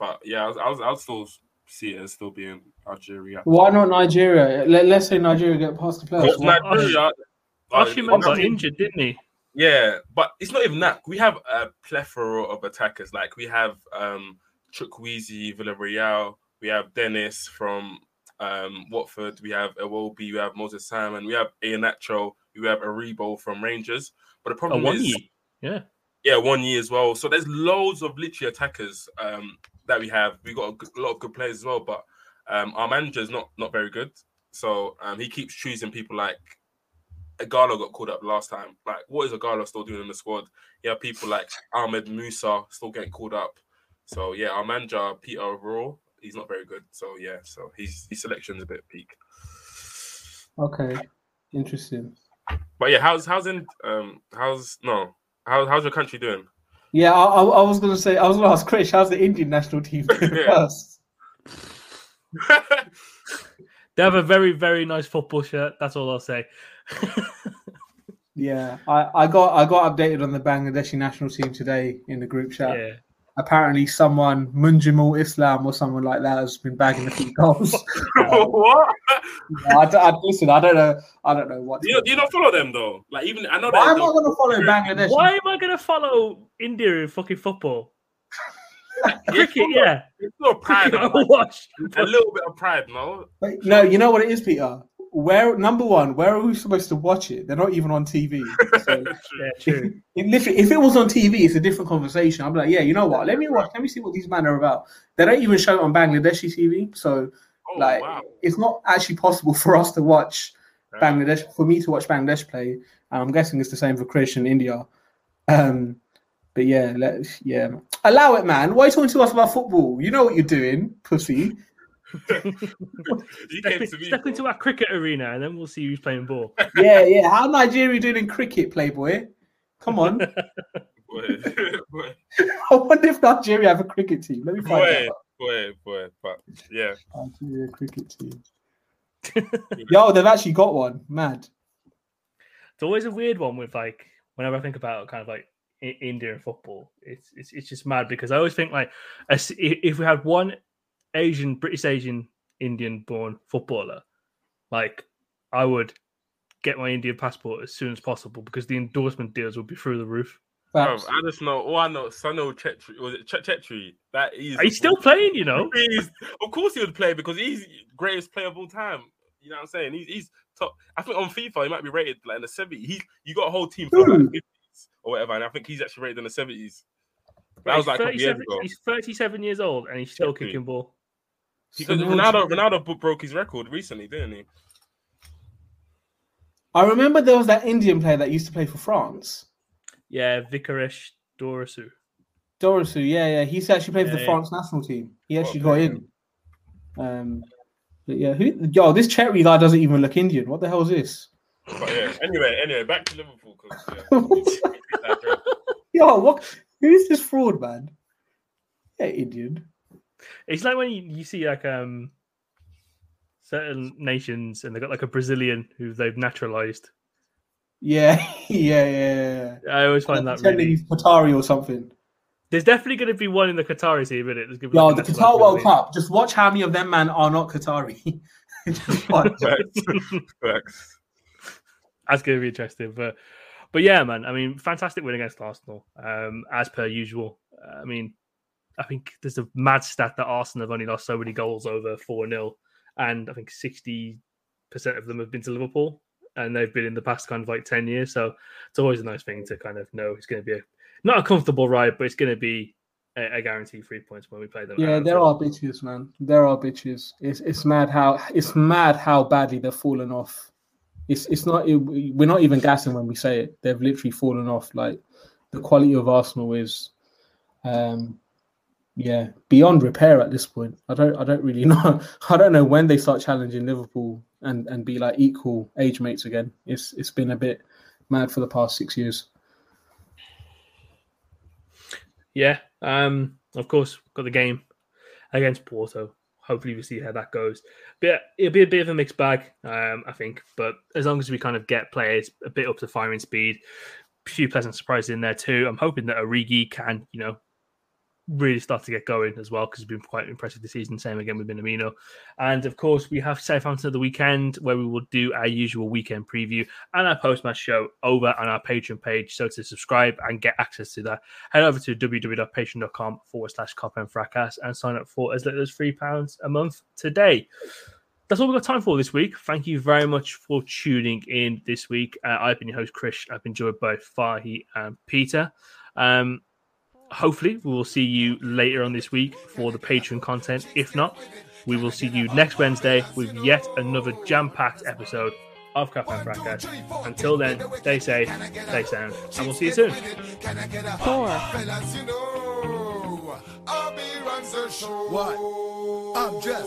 But, yeah, I'll still see it as still being Algeria. Why not Nigeria? Let's say Nigeria get past the playoffs. Nigeria... Osimhen got injured, didn't he? Yeah, but it's not even that. We have a plethora of attackers. Like, we have... Chukwueze, Villarreal. We have Dennis from Watford. We have Iwobi. We have Moses Simon. We have Iheanacho. We have Aribo from Rangers. But the problem is... 1 year. Yeah, 1 year as well. So there's loads of literally attackers that we have. We got a lot of good players as well, but our manager's not very good. So he keeps choosing people like... Igalo got called up last time. Like, what is Igalo still doing in the squad? You have people like Ahmed Musa still getting called up. So, yeah, our manager, Peter, overall, he's not very good. So, yeah, his selection's a bit peak. Okay, interesting. But, yeah, how's your country doing? Yeah, I was going to ask Chris, how's the Indian national team doing first? They have a very, very nice football shirt. That's all I'll say. Yeah, I got updated on the Bangladeshi national team today in the group chat. Yeah. Apparently, someone, Munjimul Islam or someone like that, has been bagging a few goals. What? Yeah, listen, I don't know what. Do you not follow them though? Like, even I know. Why am I going to follow Bangladesh? Why am I going to follow India in fucking football? Cricket, yeah. It's not pride. A little bit of pride, no. But, no, you know what it is, Peter. where number one, where are we supposed to watch it? They're not even on TV. So yeah, true. If it was on TV, it's a different conversation. I'm like, yeah, you know what? Let me watch. Let me see what these men are about. They don't even show it on Bangladeshi TV, so it's not actually possible for us to watch Bangladesh. For me to watch Bangladesh play, I'm guessing it's the same for Krish in India. But yeah, allow it, man. Why are you talking to us about football? You know what you're doing, pussy. Step into our cricket arena and then we'll see who's playing ball. Yeah. How Nigeria doing in cricket, Playboy? Come on. Boy. I wonder if Nigeria have a cricket team. Let me find out. But yeah. Nigeria cricket team. Yo, they've actually got one. Mad. It's always a weird one with like whenever I think about kind of like Indian football. It's just mad because I always think like if we had one British Asian, Indian-born footballer, like I would get my Indian passport as soon as possible because the endorsement deals would be through the roof. I just know. Oh, I know. Sano Chetri. Was it Chetri? That is. He's still playing, you know. Of course, he would play because he's greatest player of all time. You know what I'm saying? He's top. I think on FIFA he might be rated like in the 70s. You got a whole team for like 50s or whatever, and I think he's actually rated in the 70s. That was like 37, he's 37 years old and he's still kicking ball. Because Ronaldo broke his record recently, didn't he? I remember there was that Indian player that used to play for France. Yeah, Vikaresh Dorasu. Yeah. He's actually played for the France national team. He actually got in. But yeah, this Cherry guy doesn't even look Indian. What the hell is this? But yeah, anyway, back to Liverpool. Yeah. Who's this fraud, man? Yeah, Indian. It's like when you see like certain nations and they got like a Brazilian who they've naturalized. Yeah. I always find that really Qatari or something. There's definitely going to be one in the Qataris here, isn't it? No, the Qatar World Cup. Just watch how many of them, man, are not Qatari. Just watch. Facts. That's going to be interesting, but yeah, man. I mean, fantastic win against Arsenal, as per usual. I mean, I think there's a mad stat that Arsenal have only lost so many goals over 4-0, and I think 60% of them have been to Liverpool, and they've been in the past kind of like 10 years. So it's always a nice thing to kind of know it's going to be not a comfortable ride, but it's going to be a guaranteed 3 points when we play them. Yeah, there are bitches, man. There are bitches. It's mad how badly they've fallen off. We're not even gassing when we say it. They've literally fallen off. Like the quality of Arsenal is, beyond repair at this point. I don't really know. I don't know when they start challenging Liverpool and be like equal age mates again. It's been a bit mad for the past 6 years. Yeah, of course, got the game against Porto. Hopefully we'll see how that goes. But yeah, it'll be a bit of a mixed bag, I think. But as long as we kind of get players a bit up to firing speed, a few pleasant surprises in there too. I'm hoping that Origi can, really start to get going as well, because it's been quite impressive this season. Same again with Minamino. And of course, we have Southampton at the weekend, where we will do our usual weekend preview and our post-match show over on our Patreon page. So to subscribe and get access to that, head over to www.patreon.com/Kop End Fracas and sign up for as little as £3 a month today. That's all we've got time for this week. Thank you very much for tuning in this week. I've been your host, Krish. I've been joined by Fahi and Peter. Hopefully, we will see you later on this week for the Patreon content. If not, we will see you next Wednesday with yet another jam-packed episode of Kop End Fracas. Until then, stay safe, stay sound, and we'll see you soon. What? I'm just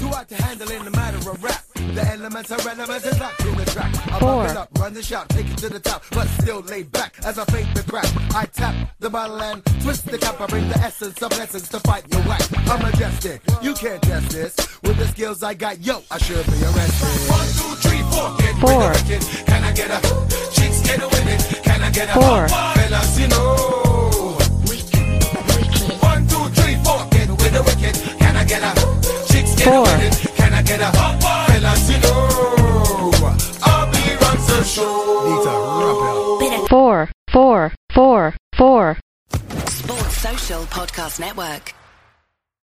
too hot to handle in the matter of rap. The elements are relevant and locked in the track. I pump it up, run the shop, take it to the top, but still laid back as I fake the crap. I tap the bottle and twist the cap. I bring the essence of lessons to fight your whack. I'm majestic, you can't test this. With the skills I got, yo, I should be arrested. 1, 2, 3, 4, get rid of it. Can I get a cheeks, get a women? Can I get a fellas, you know? 1, 2, 3, 4, get with the wicked. Can I get a chicks, get a women? Can I get a fellas, you know? I'll be run so sure. 4, 4, 4, 4. Sports Social Podcast Network.